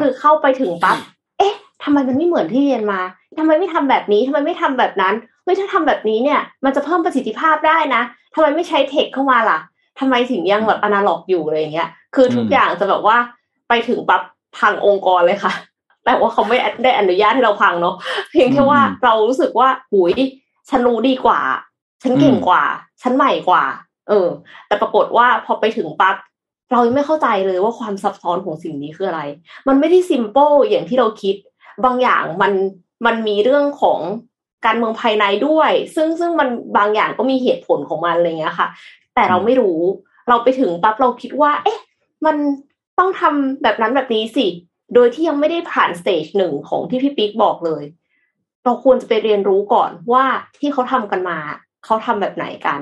คือเข้าไปถึงปั๊บเอ๊ะทำไมมันไม่เหมือนที่เรียนมาทำไมไม่ทำแบบนี้ทำไมไม่ทำแบบนั้นเฮ้ยถ้าทำแบบนี้เนี่ยมันจะเพิ่มประสิทธิภาพได้นะทำไมไม่ใช้เทคเข้ามาล่ะทำไมถึงยังแบบอนาล็อกอยู่อะไรอย่างเงี้ยคือทุกอย่างจะแบบว่าไปถึงปั๊บพังองค์กรเลยค่ะแต่ว่าเขาไม่ได้อนุญาตให้เราพังเนาะเพียงแค่ว่าเรารู้สึกว่าหุยฉันรู้ดีกว่า ฉันเก่งกว่าฉันใหม่กว่าแต่ปรากฏว่าพอไปถึงปั๊บเราไม่เข้าใจเลยว่าความซับซ้อนของสิ่งนี้คืออะไรมันไม่ได้ซิมเปิลอย่างที่เราคิดบางอย่างมันมีเรื่องของการเมืองภายในด้วยซึ่งมันบางอย่างก็มีเหตุผลของมันอะไรเงี้ยค่ะแต่เราไม่รู้เราไปถึงปั๊บเราคิดว่าเอ๊ะมันต้องทำแบบนั้นแบบนี้สิโดยที่ยังไม่ได้ผ่านสเตจหนึ่งของที่พี่ปิ๊กบอกเลยเราควรจะไปเรียนรู้ก่อนว่าที่เขาทำกันมาเขาทำแบบไหนกัน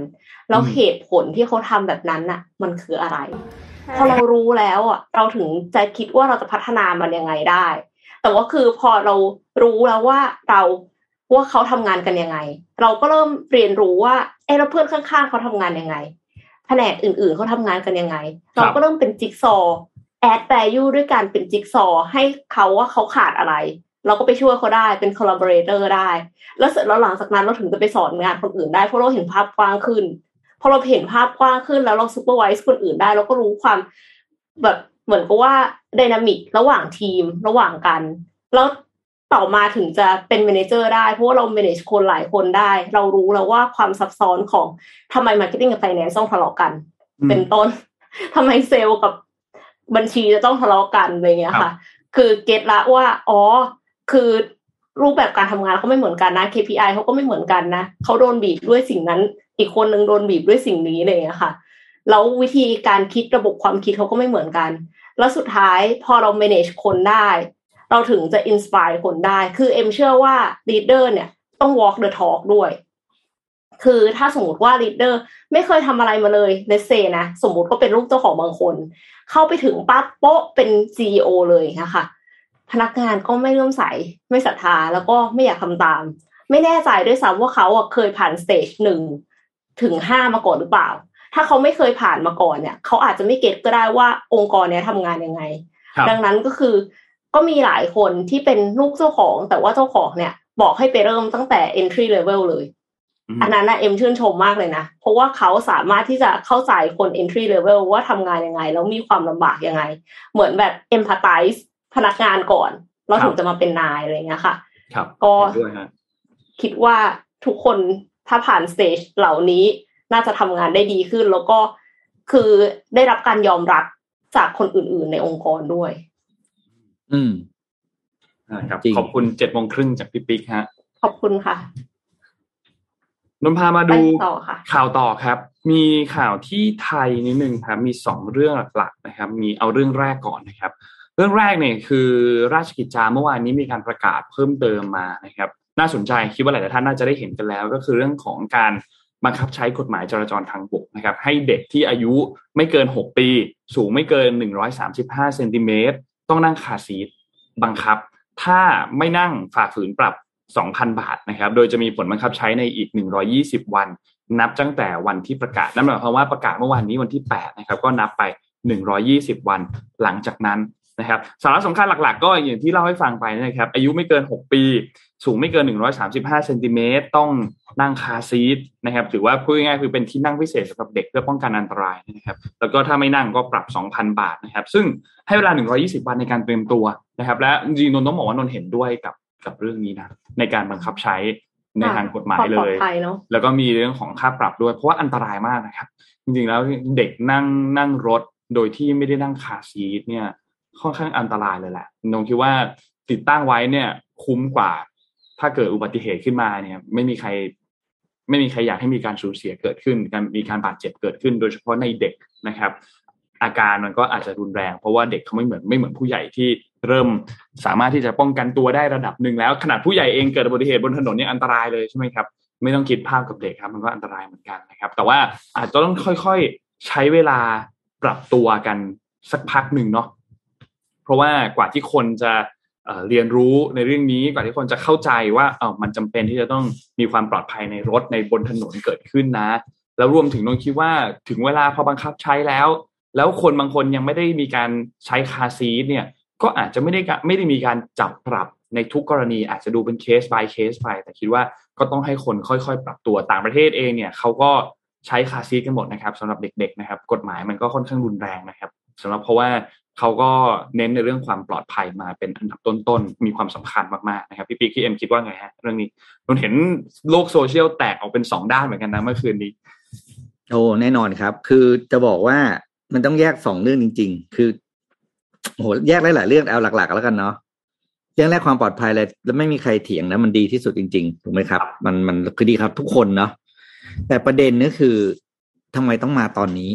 แล้วเหตุผลที่เขาทำแบบนั้นน่ะมันคืออะไรพอเรารู้แล้วอ่ะเราถึงจะคิดว่าเราจะพัฒนามันยังไงได้แต่ว่าคือพอเรารู้แล้วว่าเขาทำงานกันยังไงเราก็เริ่มเรียนรู้ว่าเออแล้วเพื่อนข้างๆเขาทำงานยังไงแผนกอื่นๆเขาทำงานกันยังไงเราก็เริ่มเป็นจิ๊กซอว์แอดแวลูด้วยการเป็นจิ๊กซอว์ให้เขาว่าเขาขาดอะไรเราก็ไปช่วยเขาได้เป็น collaborator ได้แล้วเสร็จแล้วหลังจากนั้นเราถึงจะไปสอนงานคนอื่นได้เพราะเราเห็นภาพกว้างขึ้นพอเราเห็นภาพกว้างขึ้นแล้วเรา supervise คนอื่นได้เราก็รู้ความแบบเหมือนกับว่า dynamic ระหว่างทีมระหว่างกันแล้วต่อมาถึงจะเป็น manager ได้เพราะว่าเรา manage คนหลายคนได้เรารู้แล้วว่าความซับซ้อนของทำไม marketing กับ finance ต้องทะเลาะกันเป็นต้นทำไมเซลล์กับบัญชีจะต้องทะเลาะกันอะไรเงี้ยค่ะคือเก็ทละว่าอ๋อคือรูปแบบการทำงานเขาไม่เหมือนกันนะ KPI เขาก็ไม่เหมือนกันนะเขาโดนบีบด้วยสิ่งนั้นอีกคนนึงโดนบีบด้วยสิ่งนี้อะไรอย่างเงี้ยค่ะแล้ววิธีการคิดระบบความคิดเขาก็ไม่เหมือนกันแล้วสุดท้ายพอเรา manage คนได้เราถึงจะ inspire คนได้คือเอ็มเชื่อว่า leader เนี่ยต้อง walk the talk ด้วยคือถ้าสมมติว่า leader ไม่เคยทำอะไรมาเลย let's say นะสมมติก็เป็นลูกเจ้าของบางคนเข้าไปถึงปั๊บโป๊ะเป็น CEO เลยนะคะพนักงานก็ไม่เลื่อมใสไม่ศรัทธาแล้วก็ไม่อยากทำตามไม่แน่ใจด้วยซ้ำว่าเขาเคยผ่านสเตจ1ถึง5มาก่อนหรือเปล่าถ้าเขาไม่เคยผ่านมาก่อนเนี่ยเขาอาจจะไม่เก็ทก็ได้ว่าองค์กรเนี่ยทำงานยังไงดังนั้นก็คือก็มีหลายคนที่เป็นลูกเจ้าของแต่ว่าเจ้าของเนี่ยบอกให้ไปเริ่มตั้งแต่ entry level เลยอันนั้นนะเอ็มชื่นชมมากเลยนะเพราะว่าเขาสามารถที่จะเข้าใจคน entry level ว่าทำงานยังไงแล้วมีความลำบากยังไงเหมือนแบบ empathizeพนักงานก่อนเราถึงจะมาเป็นนายอะไรเงี้ยค่ะก็คิดว่าทุกคนถ้าผ่านสเตจเหล่านี้น่าจะทำงานได้ดีขึ้นแล้วก็คือได้รับการยอมรับจากคนอื่นๆในองค์กรด้วยครับขอบคุณ7โมงครึ่งจากพี่ปิ๊กฮะขอบคุณค่ะนนพามาดูข่าวต่อครับมีข่าวที่ไทยนิดนึงครับมี2เรื่องหลักๆนะครับมีเอาเรื่องแรกก่อนนะครับเรื่องแรกเนี่ยคือราชกิจจาเมื่อวานนี้มีการประกาศเพิ่มเติมมานะครับน่าสนใจคิดว่าหลายท่านน่าจะได้เห็นกันแล้วก็คือเรื่องของการบังคับใช้กฎหมายจราจรทางบกนะครับให้เด็กที่อายุไม่เกิน6ปีสูงไม่เกิน135เซนติเมตรต้องนั่งคาร์ซีทบังคับถ้าไม่นั่งฝ่าฝืนปรับ 2,000 บาทนะครับโดยจะมีผลบังคับใช้ในอีก120วันนับตั้งแต่วันที่ประกาศนั่นหมายความว่าประกาศเมื่อวานนี้วันที่8นะครับก็นับไป120วันหลังจากนั้นนะครับสาระสำคัญหลักๆก็อย่างที่เล่าให้ฟังไปนะครับอายุไม่เกิน6ปีสูงไม่เกิน135เซนติเมตรต้องนั่งคาร์ซีทนะครับถือว่าพูดง่ายๆคือเป็นที่นั่งพิเศษสำหรับเด็กเพื่อป้องกันอันตรายนะครับแล้วก็ถ้าไม่นั่งก็ปรับ 2,000 บาทนะครับซึ่งให้เวลา120วันในการเตรียมตัวนะครับและจริงๆนนต้องบอกว่านนเห็นด้วยกับเรื่องนี้นะในการบังคับใช้ในทางกฎหมายเลยแล้วก็มีเรื่องของค่าปรับด้วยเพราะว่าอันตรายมากนะครับจริงๆแล้วเด็กนั่งรถโดยที่ไม่ได้นั่งคาร์ซีทเนี่ยค่อนข้างอันตรายเลยแหละนงคิดว่าติดตั้งไว้เนี่ยคุ้มกว่าถ้าเกิดอุบัติเหตุขึ้นมาเนี่ยไม่มีใครอยากให้มีการสูญเสียเกิดขึ้นมีการบาดเจ็บเกิดขึ้นโดยเฉพาะในเด็กนะครับอาการมันก็อาจจะรุนแรงเพราะว่าเด็กเขาไม่เหมือนผู้ใหญ่ที่เริ่มสามารถที่จะป้องกันตัวได้ระดับนึงแล้วขนาดผู้ใหญ่เองเกิดอุบัติเหตุบนถนนเนี่ยอันตรายเลยใช่ไหมครับไม่ต้องคิดภาพกับเด็กครับมันก็อันตรายเหมือนกันนะครับแต่ว่าอาจจะต้องค่อยๆใช้เวลาปรับตัวกันสักพักนึงเนาะเพราะว่ากว่าที่คนจะเรียนรู้ในเรื่องนี้กว่าที่คนจะเข้าใจว่ามันจำเป็นที่จะต้องมีความปลอดภัยในรถในบนถนนเกิดขึ้นนะแล้วรวมถึงน้องคิดว่าถึงเวลาพอบังคับใช้แล้วคนบางคนยังไม่ได้มีการใช้คาร์ซีทเนี่ยก็อาจจะไม่ได้มีการจับปรับในทุกกรณีอาจจะดูเป็นเคส by เคสไปแต่คิดว่าก็ต้องให้คนค่อยๆปรับตัวต่างประเทศเองเนี่ยเขาก็ใช้คาร์ซีทกันหมดนะครับสำหรับเด็กๆนะครับกฎหมายมันก็ค่อนข้างรุนแรงนะครับ สำหรับเพราะว่าเขาก็เน้นในเรื่องความปลอดภัยมาเป็นอันดับต้นๆมีความสำคัญมากๆนะครับพี่ปิ๊กพี่เอ็มคิดว่าไงฮะเรื่องนี้เราเห็นโลกโซเชียลแตกออกเป็น2ด้านเหมือนกันนะเมื่อคืนนี้โอ้แน่นอนครับคือจะบอกว่ามันต้องแยก2เรื่องจริงๆคือโหแยกได้หลายเรื่องเอาหลักๆแล้วกันเนาะเรื่องแรกความปลอดภัยเลยแล้วไม่มีใครเถียงนะมันดีที่สุดจริงๆถูกไหมครับมันคือดีครับทุกคนเนาะแต่ประเด็นก็คือทำไมต้องมาตอนนี้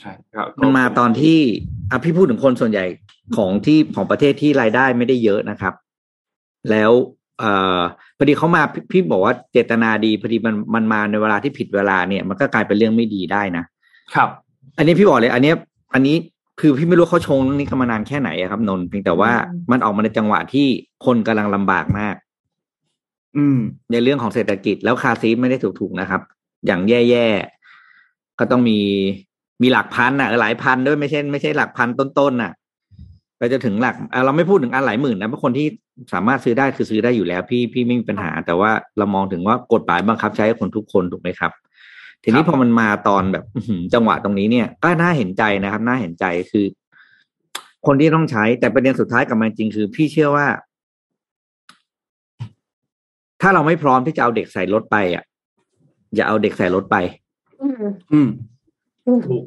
ใช่ครับมันมาตอนที่พี่พูดถึงคนส่วนใหญ่ของประเทศที่รายได้ไม่ได้เยอะนะครับแล้วพอดีเขามาพี่บอกว่าเจตนาดีพอดีมันมาในเวลาที่ผิดเวลาเนี่ยมันก็กลายเป็นเรื่องไม่ดีได้นะครับอันนี้พี่บอกเลยอันนี้คือพี่ไม่รู้เขาชงเรื่องนี้กันมานานแค่ไหนครับนนท์เพียงแต่ว่ามันออกมาในจังหวะที่คนกำลังลำบากมากในเรื่องของเศรษฐกิจแล้วคาซีไม่ได้ถูกนะครับอย่างแย่ๆก็ต้องมีหลักพันนะหลายพันด้วยไม่ใช่หลักพันต้นๆนะไปจะถึงหลักเราไม่พูดถึงหลายหมื่นนะเพราะคนที่สามารถซื้อได้คือซื้อได้อยู่แล้วพี่ไม่มีปัญหาแต่ว่าเรามองถึงว่ากฎหมายบังคับใช้กับคนทุกคนถูกไหมครับทีนี้พอมันมาตอนแบบจังหวะตรงนี้เนี่ยก็น่าเห็นใจนะครับน่าเห็นใจคือคนที่ต้องใช้แต่ประเด็นสุดท้ายกับมันจริงคือพี่เชื่อว่าถ้าเราไม่พร้อมที่จะเอาเด็กใส่รถไปอ่ะอย่าเอาเด็กใส่รถไป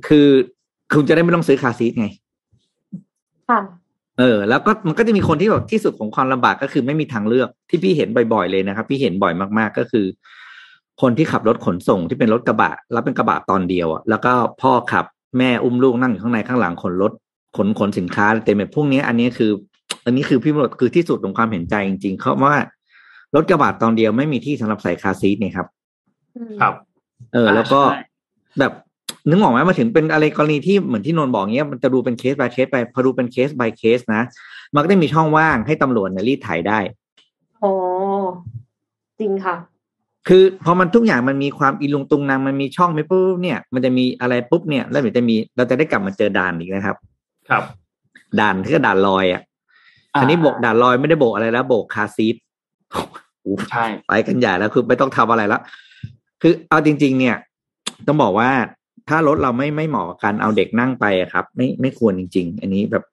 คือคุณจะได้ไม่ต้องซื้อคาร์ซีทไงค่ะแล้วก็มันก็จะมีคนที่แบบที่สุดของความลำบากก็คือไม่มีทางเลือกที่พี่เห็นบ่อยๆเลยนะครับพี่เห็นบ่อยมากๆก็คือคนที่ขับรถขนส่งที่เป็นรถกระบะแล้วเป็นกระบะตอนเดียวอ่ะแล้วก็พ่อขับแม่อุ้มลูกนั่งอยู่ข้างในข้างหลังขนสินค้าเต็มไปพวกนี้อันนี้คือพี่หมดคือที่สุดของความเห็นใจจริงๆเขาว่ารถกระบะตอนเดียวไม่มีที่สำหรับใส่คาร์ซีทนี่ครับครับแล้วก็แบบนึกออกไหมมาถึงเป็นอะไรกรณีที่เหมือนที่นนท์บอกเงี้ยมันจะดูเป็นเคส by เคสไปพอดูเป็นเคส by เคสนะมันก็ได้มีช่องว่างให้ตำรวจรีดไถได้อ๋อจริงค่ะคือพอมันทุกอย่างมันมีความอีลุงตุงนางมันมีช่องไม่ปุ๊บเนี่ยมันจะมีอะไรปุ๊บเนี่ยแล้วมันจะมีเราจะได้กลับมาเจอด่านอีกนะครับครับด่านที่ก็ด่านลอยอ่ะอันนี้โบกด่านลอยไม่ได้โบกอะไรแล้วโบกคาซีทใช่ไปกันใหญ่แล้วคือไม่ต้องทำอะไรแล้วคือเอาจริงๆเนี่ยต้องบอกว่าถ้ารถเราไม่เหมาะกับการเอาเด็กนั่งไปอะครับไม่ควรจริงๆอันนี้แบบ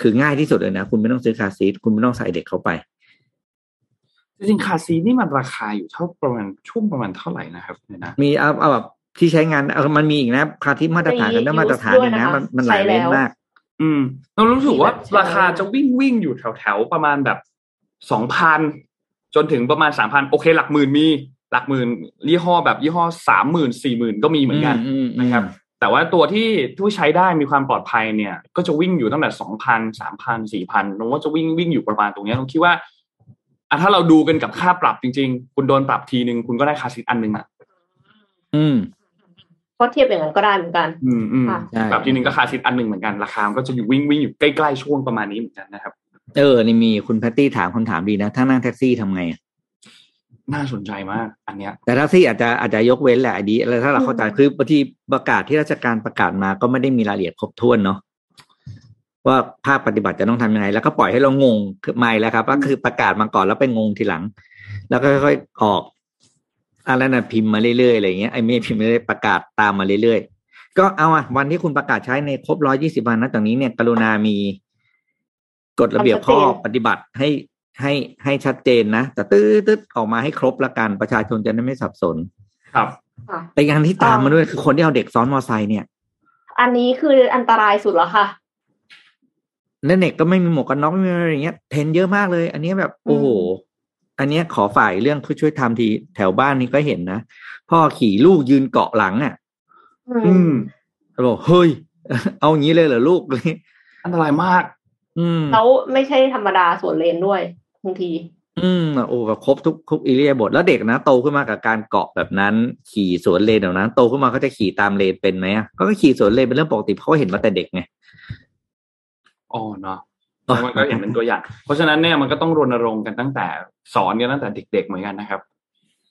คือง่ายที่สุดเลยนะคุณไม่ต้องซื้อคาร์ซีทคุณไม่ต้องใส่เด็กเข้าไปจริงๆคาร์ซีทนี่มันราคาอยู่เท่าประมาณช่วงประมาณเท่าไหร่นะครับเนี่ยนะมีเอาแบบที่ใช้งานมันมีอีกนะคาร์ซีทมาตรฐานกันแล้วมาตรฐานนะมันหลายเลนมากเรารู้สึกว่าราคาจะวิ่งอยู่แถวๆประมาณแบบ 2,000 จนถึงประมาณ 3,000 โอเคหลักหมื่นมีหลักหมื่นยี่ห้อ 30,000 40,000 ก็มีเหมือนกันนะครับแต่ว่าตัวที่ใช้ได้มีความปลอดภัยเนี่ยก็จะวิ่งอยู่ตั้งแต่ 2,000 3,000 4,000 นึกว่าจะวิ่งอยู่ประมาณตรงนี้ต้องคิดว่าถ้าเราดูกันกับค่าปรับจริงๆคุณโดนปรับทีนึงคุณก็ได้คาร์ซีทอันนึงอ่ะก็เทียบอย่างนั้นก็ได้เหมือนกันปรับทีนึงก็คาร์ซีทอันนึงเหมือนกันราคาก็จะอยู่วิ่งอยู่ใกล้ๆช่วงประมาณนี้เหมือนกันนะครับนี่มีคุณแพตตี้ถามคำถามดีนะถ้านั่งแท็กซี่ทำไงน่าสนใจมากอันเนี้ยแต่แท็กซี่อาจจะยกเว้นแหละอันนี้แล้วถ้าเราเข้าใจคือบางทีประกาศที่ราชการประกาศมาก็ไม่ได้มีรายละเอียดครบถ้วนเนาะว่าภาคปฏิบัติจะต้องทำยังไงแล้วก็ปล่อยให้เรางงคือไม่แล้วครับก็คือประกาศมาก่อนแล้วไปงงทีหลังแล้วก็ค่อยๆออกอะไรนะพิมพ์มาเรื่อยๆอะไรอย่างเงี้ยไอ้ไม่พิมพ์ไม่ได้ประกาศตามมาเรื่อยๆก็เอาอะวันที่คุณประกาศใช้ในครบ120วันนะตรงนี้เนี่ยกรุณามีกฎระเบียบข้อปฏิบัติให้ชัดเจนนะแต่ตึ๊ดออกมาให้ครบละกันประชาชนจะได้ไม่สับสนครับแต่อย่างที่ตามมาด้วยคือคนที่เอาเด็กซ้อนมอไซค์เนี่ยอันนี้คืออันตรายสุดแล้วค่ะแล้วเด็กก็ไม่มีหมวกกันน็อกไม่มีอะไรอย่างเงี้ยเทรนเยอะมากเลยอันนี้แบบโอ้โหอันนี้ขอฝ่ายเรื่องช่วยทำทีแถวบ้านนี้ก็เห็นนะพ่อขี่ลูกยืนเกาะหลังอ่ะบอกเฮ้ยเอางี้เลยเหรอลูกนี่อันตรายมากแล้วไม่ใช่ธรรมดาสวนเลนด้วยบางทีโอ้แบบครบทุกอิเลียบทแล้วเด็กนะโตขึ้นมากับการเกาะแบบนั้นขี่สวนเลนแบบนั้นโตขึ้นมาเขาจะขี่ตามเลนเป็นไหมอ่ะก็ขี่สวนเลนเป็นเรื่องปกติเขาเห็นมาแต่เด็กไงอ๋อเนาะมันก็เห็นเป็นตัวอย่างเพราะฉะนั้นเนี่ยมันก็ต้องรณรงค์กันตั้งแต่สอนกันตั้งแต่เด็กๆเหมือนกันนะครับ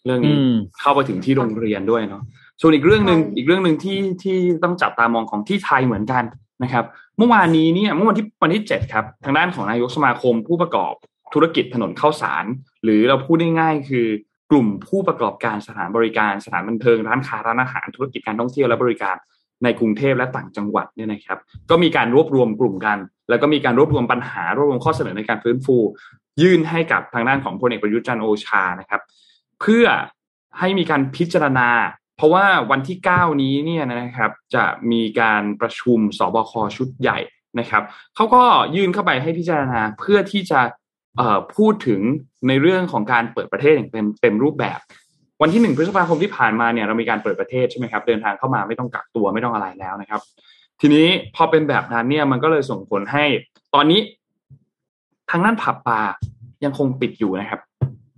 เรื่องนี้เข้าไปถึงที่โรงเรียนด้วยเนาะส่วนอีกเรื่องนึงที่ต้องจับตามองของที่ไทยเหมือนกันนะครับเมื่อวานนี้เนี่ยเมื่อวันที่7ครับทางด้านของนายกสมาคมผู้ประกอบธุรกิจถนนข้าวสารหรือเราพูดง่ายๆคือกลุ่มผู้ประกอบการสถานบริการสถานบันเทิงร้านค้าร้านอาหารธุรกิจการท่องเที่ยวและบริการ ในกรุงเทพและต่างจังหวัดเนี่ยนะครับก็มีการรวบรวมกลุ่มกันแล้วก็มีการรวบรวมปัญหารวบรวมข้อเสนอในการฟื้นฟูยื่นให้กับทางด้านของพลเอกประยุทธ์จันทร์โอชานะครับเพื่อให้มีการพิจารณาเพราะว่าวันที่9นี้เนี่ยนะครับจะมีการประชุมสบคชุดใหญ่นะครับเขาก็ยื่นเข้าไปให้พิจารณาเพื่อที่จะพูดถึงในเรื่องของการเปิดประเทศอย่างเต็มรูปแบบวันที่1พฤษภาคมที่ผ่านมาเนี่ยเรามีการเปิดประเทศใช่ไหมครับเดินทางเข้ามาไม่ต้องกักตัวไม่ต้องอะไรแล้วนะครับทีนี้พอเป็นแบบนั้นเนี่ยมันก็เลยส่งผลให้ตอนนี้ทางด้านผับบาร์ยังคงปิดอยู่นะครับ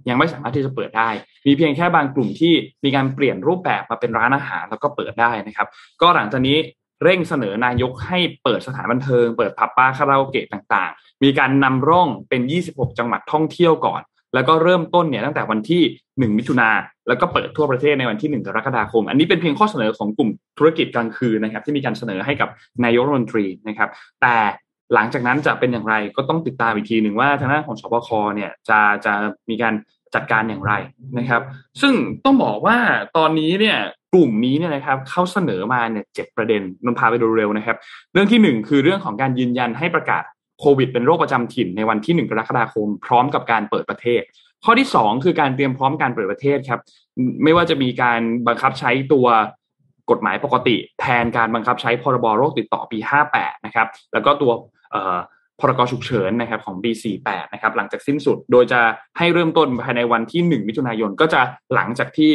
ยังไม่สามารถที่จะเปิดได้มีเพียงแค่บางกลุ่มที่มีการเปลี่ยนรูปแบบมาเป็นร้านอาหารแล้วก็เปิดได้นะครับก็หลังจากนี้เร่งเสนอนายกให้เปิดสถานบันเทิงเปิดผับบาร์คาราโอเกะต่างๆมีการนำร่องเป็น26จังหวัดท่องเที่ยวก่อนแล้วก็เริ่มต้นเนี่ยตั้งแต่วันที่1มิถุนายนแล้วก็เปิดทั่วประเทศในวันที่1กรกฎาคมอันนี้เป็นเพียงข้อเสนอของกลุ่มธุรกิจกลางคืนนะครับที่มีการเสนอให้กับนายกรัฐมนตรีนะครับแต่หลังจากนั้นจะเป็นอย่างไรก็ต้องติดตามอีกทีหนึ่งว่าทางด้านของสบคเนี่ยจะมีการจัดการอย่างไรนะครับซึ่งต้องบอกว่าตอนนี้เนี่ยกลุ่มนี้เนี่ยนะครับเขาเสนอมาเนี่ย7ประเด็นนนพาไปดูเร็วนะครับเรื่องที่1คือเรื่องของการยืนยันให้ประกาศโควิดเป็นโรคประจำถิ่นในวันที่1กรกฎาคมพร้อมกับการเปิดประเทศข้อที่2คือการเตรียมพร้อมการเปิดประเทศครับไม่ว่าจะมีการบังคับใช้ตัวกฎหมายปกติแทนการบังคับใช้พรบโรคติดต่อปี58นะครับแล้วก็ตัวพรกฉุกเฉินนะครับของปี48นะครับหลังจากสิ้นสุดโดยจะให้เริ่มต้นภายในวันที่1มิถุนายนก็จะหลังจากที่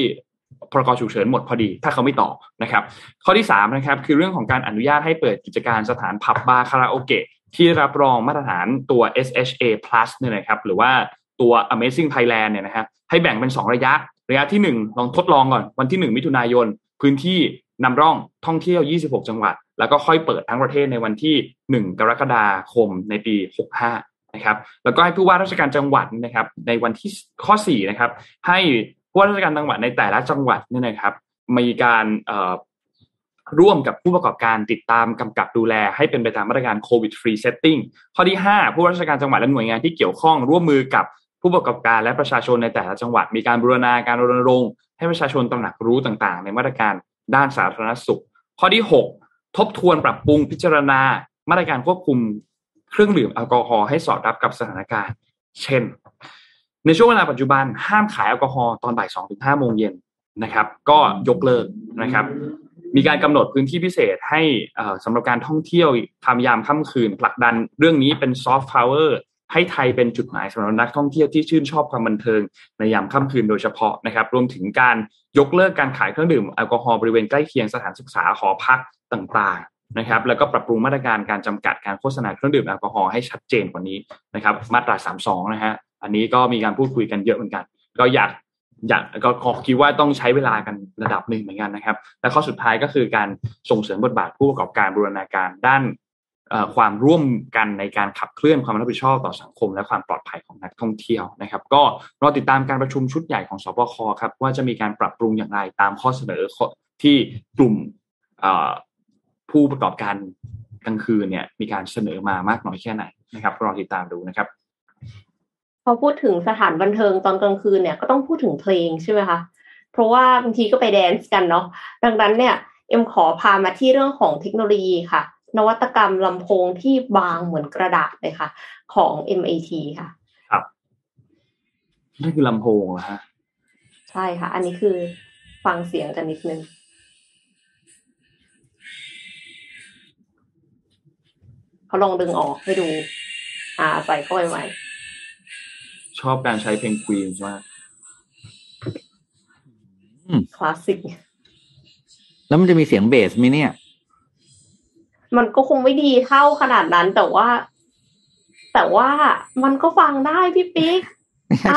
พรกฉุกเฉินหมดพอดีถ้าเขาไม่ต่อนะครับข้อที่3นะครับคือเรื่องของการอนุญาตให้เปิดกิจการสถานผับบาร์คาราโอเกะที่รับรองมาตรฐานตัว SHA+ เนี่ยนะครับหรือว่าตัว Amazing Thailand เนี่ยนะฮะให้แบ่งเป็น2ระยะที่1ลองทดลองก่อนวันที่1มิถุนายนพื้นที่นำร่องท่องเที่ยว26จังหวัดแล้วก็ค่อยเปิดทั้งประเทศในวันที่1กรกฎาคมในปี65นะครับแล้วก็ให้ผู้ว่าราชการจังหวัดนะครับในวันที่ข้อ4นะครับให้ผู้ว่าราชการจังหวัดในแต่ละจังหวัดเนี่ยนะครับมีการร่วมกับผู้ประกอบการติดตามกำกับดูแลให้เป็นไปตามมาตรการ Covid Free Setting ข้อที่5ผู้ว่าราชการจังหวัดและหน่วยงานที่เกี่ยวข้องร่วมมือกับผู้ประกอบการและประชาชนในแต่ละจังหวัดมีการบูรณาการรณรงค์ให้ประชาชนตระหนักรู้ต่างๆในมาตรการด้านสาธารณสุขข้อที่6ทบทวนปรับปรุงพิจารณามาตรการควบคุมเครื่องดื่มแอลกอฮอล์ให้สอดรับกับสถานการณ์เช่นในช่วงเวลาปัจจุบันห้ามขายแอลกอฮอล์ตอนบ่าย 2-5 โมงเย็นนะครับก็ยกเลิกนะครับมีการกำหนดพื้นที่พิเศษให้สำหรับการท่องเที่ยวทำยามค่ำคืนผลักดันเรื่องนี้เป็นซอฟต์พาวเวอร์ให้ไทยเป็นจุดหมายสำหรับนักท่องเที่ยวที่ชื่นชอบความบันเทิงในยามค่ำคืนโดยเฉพาะนะครับรวมถึงการยกเลิกการขายเครื่องดื่มแอลกอฮอล์บริเวณใกล้เคียงสถานศึกษาหอพักต่างๆนะครับแล้วก็ปรับปรุงมาตรการการจำกัดการโฆษณาเครื่องดื่มแอลกอฮอล์ให้ชัดเจนกว่านี้นะครับมาตรา 32นะฮะอันนี้ก็มีการพูดคุยกันเยอะเหมือนกันก็อยากก็คิดว่าต้องใช้เวลากันระดับหนึ่งเหมือนกันนะครับและข้อสุดท้ายก็คือการส่งเสริมบทบาทผู้ประกอบการบูรณาการด้านความร่วมกันในการขับเคลื่อนความรับผิดชอบต่อสังคมและความปลอดภัยของนักท่องเที่ยวนะครับก็รอติดตามการประชุมชุดใหญ่ของสบคครับว่าจะมีการปรับปรุงอย่างไรตามข้อเสนอที่กลุ่มผู้ประกอบการกลางคืนเนี่ยมีการเสนอมามากน้อยแค่ไหนนะครับรอติดตามดูนะครับพอพูดถึงสถานบันเทิงตอนกลางคืนเนี่ยก็ต้องพูดถึงเพลงใช่ไหมคะเพราะว่าบางทีก็ไปแดนซ์กันเนาะดังนั้นเนี่ยเอ็มขอพามาที่เรื่องของเทคโนโลยีค่ะนวัตกรรมลำโพงที่บางเหมือนกระดาษเลยค่ะของ MIT ค่ะครับนี่คือลำโพงเหรอฮะใช่ค่ะอันนี้คือฟังเสียงกันนิดนึงเขาลองดึงออกให้ดูใส่เข้าไปไว้ชอบการใช้เพลง Queen มากคลาสสิกแล้วมันจะมีเสียงเบสมั้ยเนี่ยมันก็คงไม่ดีเท่าขนาดนั้นแต่ว่ามันก็ฟังได้พี่ปิ๊ก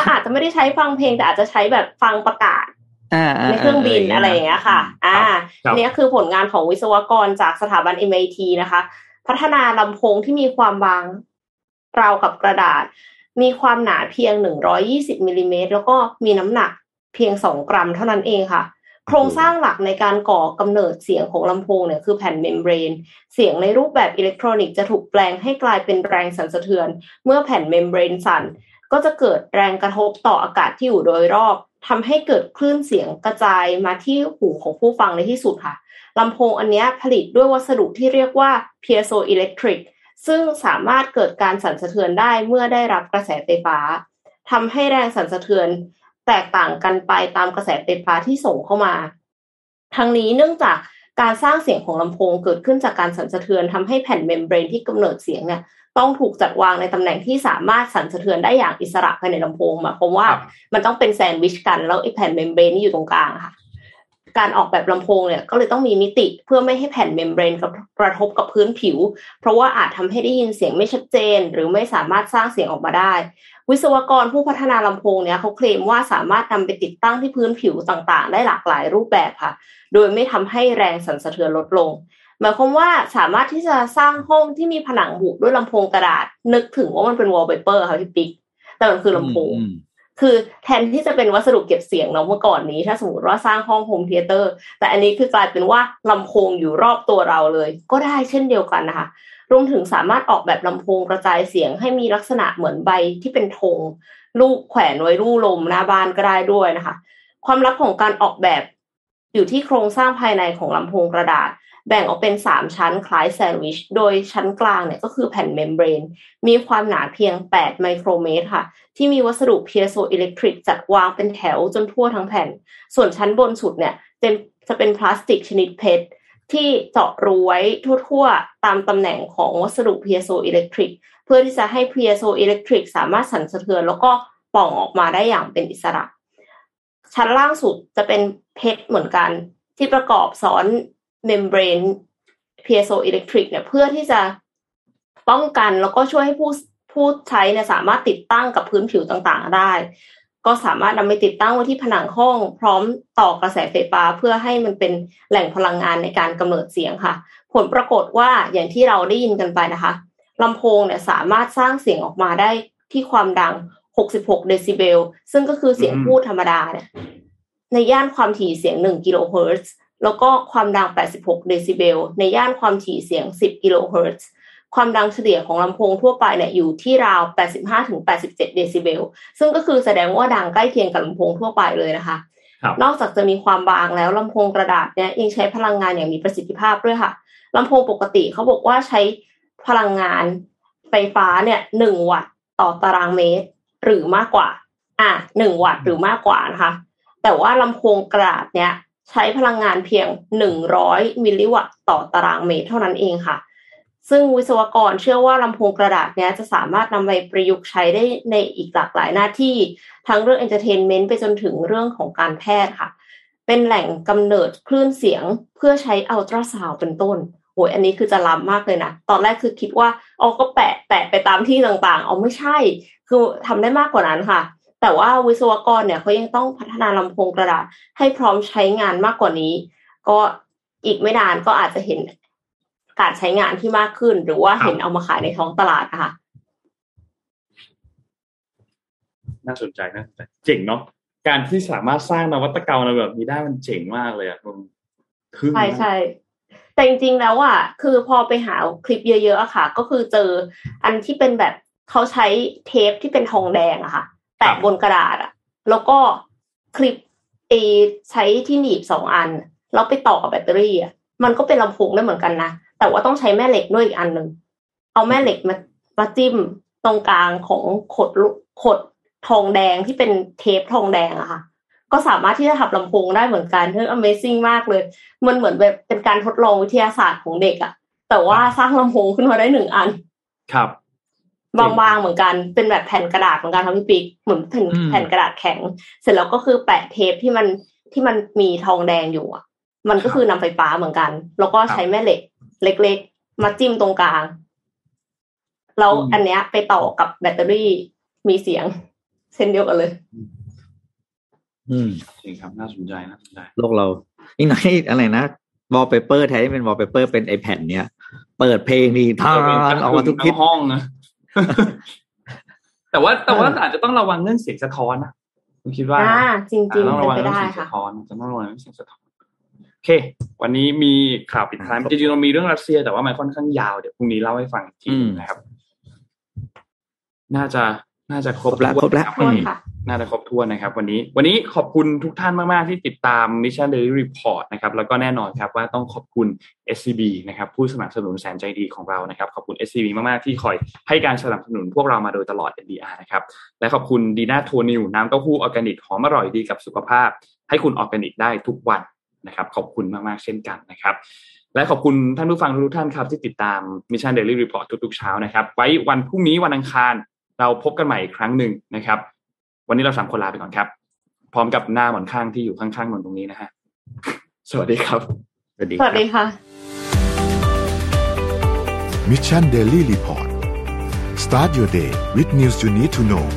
อาจจะไม่ได้ใช้ฟังเพลงแต่อาจจะใช้แบบฟังประกาศในเครื่องบินอะไรอย่างเงี้ยค่ะเนี่ยคือผลงานของวิศวกรจากสถาบัน MIT นะคะพัฒนาลำโพงที่มีความบางราวกับกระดาษมีความหนาเพียง120มิลลิเมตรแล้วก็มีน้ำหนักเพียง2กรัมเท่านั้นเองค่ะโครงสร้างหลักในการก่อกำเนิดเสียงของลำโพงเนี่ยคือแผ่นเมมเบรนเสียงในรูปแบบอิเล็กทรอนิกส์จะถูกแปลงให้กลายเป็นแรงสั่นสะเทือนเมื่อแผ่นเมมเบรนสั่นก็จะเกิดแรงกระทบต่ออากาศที่อยู่โดยรอบทำให้เกิดคลื่นเสียงกระจายมาที่หูของผู้ฟังในที่สุดค่ะ ลำโพงอันนี้ผลิตด้วยวัสดุที่เรียกว่า piezo electric ซึ่งสามารถเกิดการสั่นสะเทือนได้เมื่อได้รับกระแสไฟฟ้าทำให้แรงสั่นสะเทือนแตกต่างกันไปตามกระแสไฟฟ้าที่ส่งเข้ามาทั้งนี้เนื่องจากการสร้างเสียงของลำโพงเกิดขึ้นจากการสั่นสะเทือนทำให้แผ่นเมมเบรนที่กำเนิดเสียงเนี่ยต้องถูกจัดวางในตำแหน่งที่สามารถสั่นสะเทือนได้อย่างอิสระภายในลำโพงหมายความว่ามันต้องเป็นแซนด์วิชกันแล้วไอ้แผ่นเมมเบรนนี่อยู่ตรงกลางค่ะการออกแบบลำโพงเนี่ยก็เลยต้องมีมิติเพื่อไม่ให้แผ่นเมมเบรนกระทบกับพื้นผิวเพราะว่าอาจทำให้ได้ยินเสียงไม่ชัดเจนหรือไม่สามารถสร้างเสียงออกมาได้วิศวกรผู้พัฒนาลำโพงเนี่ยเขาเคลมว่าสามารถนำไปติดตั้งที่พื้นผิวต่างๆได้หลากหลายรูปแบบค่ะโดยไม่ทำให้แรงสั่นสะเทือนลดลงหมายความว่าสามารถที่จะสร้างห้องที่มีผนังบุด้วยลำโพงกระดาษนึกถึงว่ามันเป็นวอลเปเปอร์ค่ะพี่ปิ๊กแต่มันคือลำโพงคือแทนที่จะเป็นวัสดุเก็บเสียงเนาะเมื่อก่อนนี้ถ้าสมมติว่าสร้างห้องโฮมเธียเตอร์แต่อันนี้คือกลายเป็นว่าลำโพงอยู่รอบตัวเราเลยก็ได้เช่นเดียวกันนะคะรวมถึงสามารถออกแบบลำโพงกระจายเสียงให้มีลักษณะเหมือนใบที่เป็นธงลูกแขวนไว้ลู่ลมหน้าบ้านก็ได้ด้วยนะคะความลับของการออกแบบอยู่ที่โครงสร้างภายในของลำโพงกระดาษแบ่งออกเป็น3ชั้นคล้ายแซนด์วิชโดยชั้นกลางเนี่ยก็คือแผ่นเมมเบรนมีความหนาเพียง8ไมโครเมตรค่ะที่มีวัสดุเพียโซอิเล็กทริกจัดวางเป็นแถวจนทั่วทั้งแผ่นส่วนชั้นบนสุดเนี่ยจะเป็นพลาสติกชนิดเพชรที่เจาะรูไว้ทั่วๆตามตำแหน่งของวัสดุเพียโซอิเล็กทริกเพื่อที่จะให้เพียโซอิเล็กทริกสามารถสั่นสะเทือนแล้วก็ป่องออกมาได้อย่างเป็นอิสระชั้นล่างสุดจะเป็นเพชรเหมือนกันที่ประกอบซ้อนเมมเบรนpiezo electric เนี่ยเพื่อที่จะป้องกันแล้วก็ช่วยให้ผู้ใช้เนี่ยสามารถติดตั้งกับพื้นผิวต่างๆได้ก็สามารถนำไปติดตั้งไว้ที่ผนังห้องพร้อมต่อกระแสไฟฟ้าเพื่อให้มันเป็นแหล่งพลังงานในการกำเนิดเสียงค่ะผลปรากฏว่าอย่างที่เราได้ยินกันไปนะคะลำโพงเนี่ยสามารถสร้างเสียงออกมาได้ที่ความดัง66เดซิเบลซึ่งก็คือเสียงพูดธรรมดาเนี่ยในย่านความถี่เสียง1กิโลเฮิรตซ์แล้วก็ความดัง86เดซิเบลในย่านความถี่เสียง10กิโลเฮิรตซ์ความดังเฉลี่ยของลำโพงทั่วไปเนี่ยอยู่ที่ราว 85-87 เดซิเบลซึ่งก็คือแสดงว่าดังใกล้เคียงกับลำโพงทั่วไปเลยนะคะนอกจากจะมีความบางแล้วลำโพงกระดาษเนี่ยยังใช้พลังงานอย่างมีประสิทธิภาพด้วยค่ะลำโพงปกติเขาบอกว่าใช้พลังงานไฟฟ้าเนี่ย1วัตต์ต่อตารางเมตรหรือมากกว่า1วัตต์หรือมากกว่านะคะแต่ว่าลำโพงกระดาษเนี่ยใช้พลังงานเพียง100มิลลิวัตต์ต่อตารางเมตรเท่านั้นเองค่ะซึ่งวิศวกรเชื่อว่าลำโพงกระดาษเนี้ยจะสามารถนำไปประยุกต์ใช้ได้ในอีกหลากหลายหน้าที่ทั้งเรื่องเอนเตอร์เทนเมนต์ไปจนถึงเรื่องของการแพทย์ค่ะเป็นแหล่งกำเนิดคลื่นเสียงเพื่อใช้อัลตราซาวด์เป็นต้นโหยอันนี้คือจะล้ำมากเลยนะตอนแรกคือคิดว่าเอาก็แปะไปตามที่ต่างๆเอาไม่ใช่คือทำได้มากกว่านั้นค่ะแต่ว่าวิศวกรเนี่ยเขายังต้องพัฒนาลำโพงกระดาษให้พร้อมใช้งานมากกว่านี้ก็อีกไม่นานก็อาจจะเห็นการใช้งานที่มากขึ้นหรือว่าเห็นเอามาขายในท้องตลาดค่ะน่าสนใจนะเจ๋งเนาะการที่สามารถสร้างนวัตกรรมอะไรแบบนี้ได้มันเจ๋งมากเลยอ่ะใช่แต่จริงๆแล้วอ่ะคือพอไปหาคลิปเยอะๆอะค่ะก็คือเจออันที่เป็นแบบเขาใช้เทปที่เป็นทองแดงอะค่ะแปะบนกระดาษอ่ะแล้วก็คลิปใช้ที่หนีบ2อันแล้วไปต่อกับแบตเตอรี่อ่ะมันก็เป็นลำโพงได้เหมือนกันนะแต่ว่าต้องใช้แม่เหล็กด้วยอีกอันนึงเอาแม่เหล็กมาจิ้มตรงกลางของขดทองแดงที่เป็นเทปทองแดงอะค่ะก็สามารถที่จะทำลำโพงได้เหมือนกันซึ่ง Amazing มากเลยมันเหมือนแบบเป็นการทดลองวิทยาศาสตร์ของเด็กอ่ะแต่ว่าสร้างลำโพงขึ้นมาได้1อันครับบางๆเหมือนกันเป็นแบบแผ่นกระดาษเหมือนกันครับพี่ปิ๊กเหมือนแผ่นกระดาษแข็งเสร็จแล้วก็คือแปะเทปที่มันมีทองแดงอยู่อ่ะมันก็คือนำไฟฟ้าเหมือนกันแล้วก็ใช้แม่เหล็กเล็กๆมาจิ้มตรงกลางแล้วอันเนี้ยไปต่อกับแบตเตอรี่มีเสียงเช่นเดียวกันเลยจริงครับน่าสนใจนะโลกเราอีกหน่อยอะไรนะวอลเปเปอร์แทนที่เป็นวอลเปเปอร์เป็นไอแผ่นเนี้ยเปิดเพลงดีท่าออกมาทุกทิศห้องนะแต่ว่าอาจจะต้องระวังเรื่องเสียงสะท้อนนะผมคิดว่าจริงๆต้องระวังเรื่องเสียงสะท้อนจะต้องระวังเรื่องเสียงสะท้อนโอเควันนี้มีข่าวปิดท้ายจริงๆเรามีเรื่องรัสเซียแต่ว่ามันค่อนข้างยาวเดี๋ยวพรุ่งนี้เล่าให้ฟังทีนะครับน่าจะ น่าจะครบแล้วน่าจะครบถ้วนนะครับวันนี้ขอบคุณทุกท่านมากๆที่ติดตาม Mission Daily Report นะครับแล้วก็แน่นอนครับว่าต้องขอบคุณ SCB นะครับผู้สนับสนุนแสนใจดีของเรานะครับขอบคุณ SCB มากๆที่คอยให้การสนับสนุนพวกเรามาโดยตลอด NDR นะครับและขอบคุณดีน่าโทนิวน้ำเต้าหู้ออร์แกนิกหอมอร่อยดีกับสุขภาพให้คุณออร์แกนิกได้ทุกวันนะครับขอบคุณมากๆเช่นกันนะครับและขอบคุณท่านผู้ฟังทุกท่านครับที่ติดตาม Mission Daily Report ทุกๆเช้านะครับไว้วันพรุ่งนี้วันอังคารเราพบกันใหม่อีกครั้งหนึ่งนะครับวันนี้เรา3คนลาไปก่อนครับพร้อมกับหน้าหมอนข้างที่อยู่ข้างๆหมอนตรงนี้นะฮะสวัสดีครับสวัสดีค่ะ Mission Daily Report Start your day with news you need to know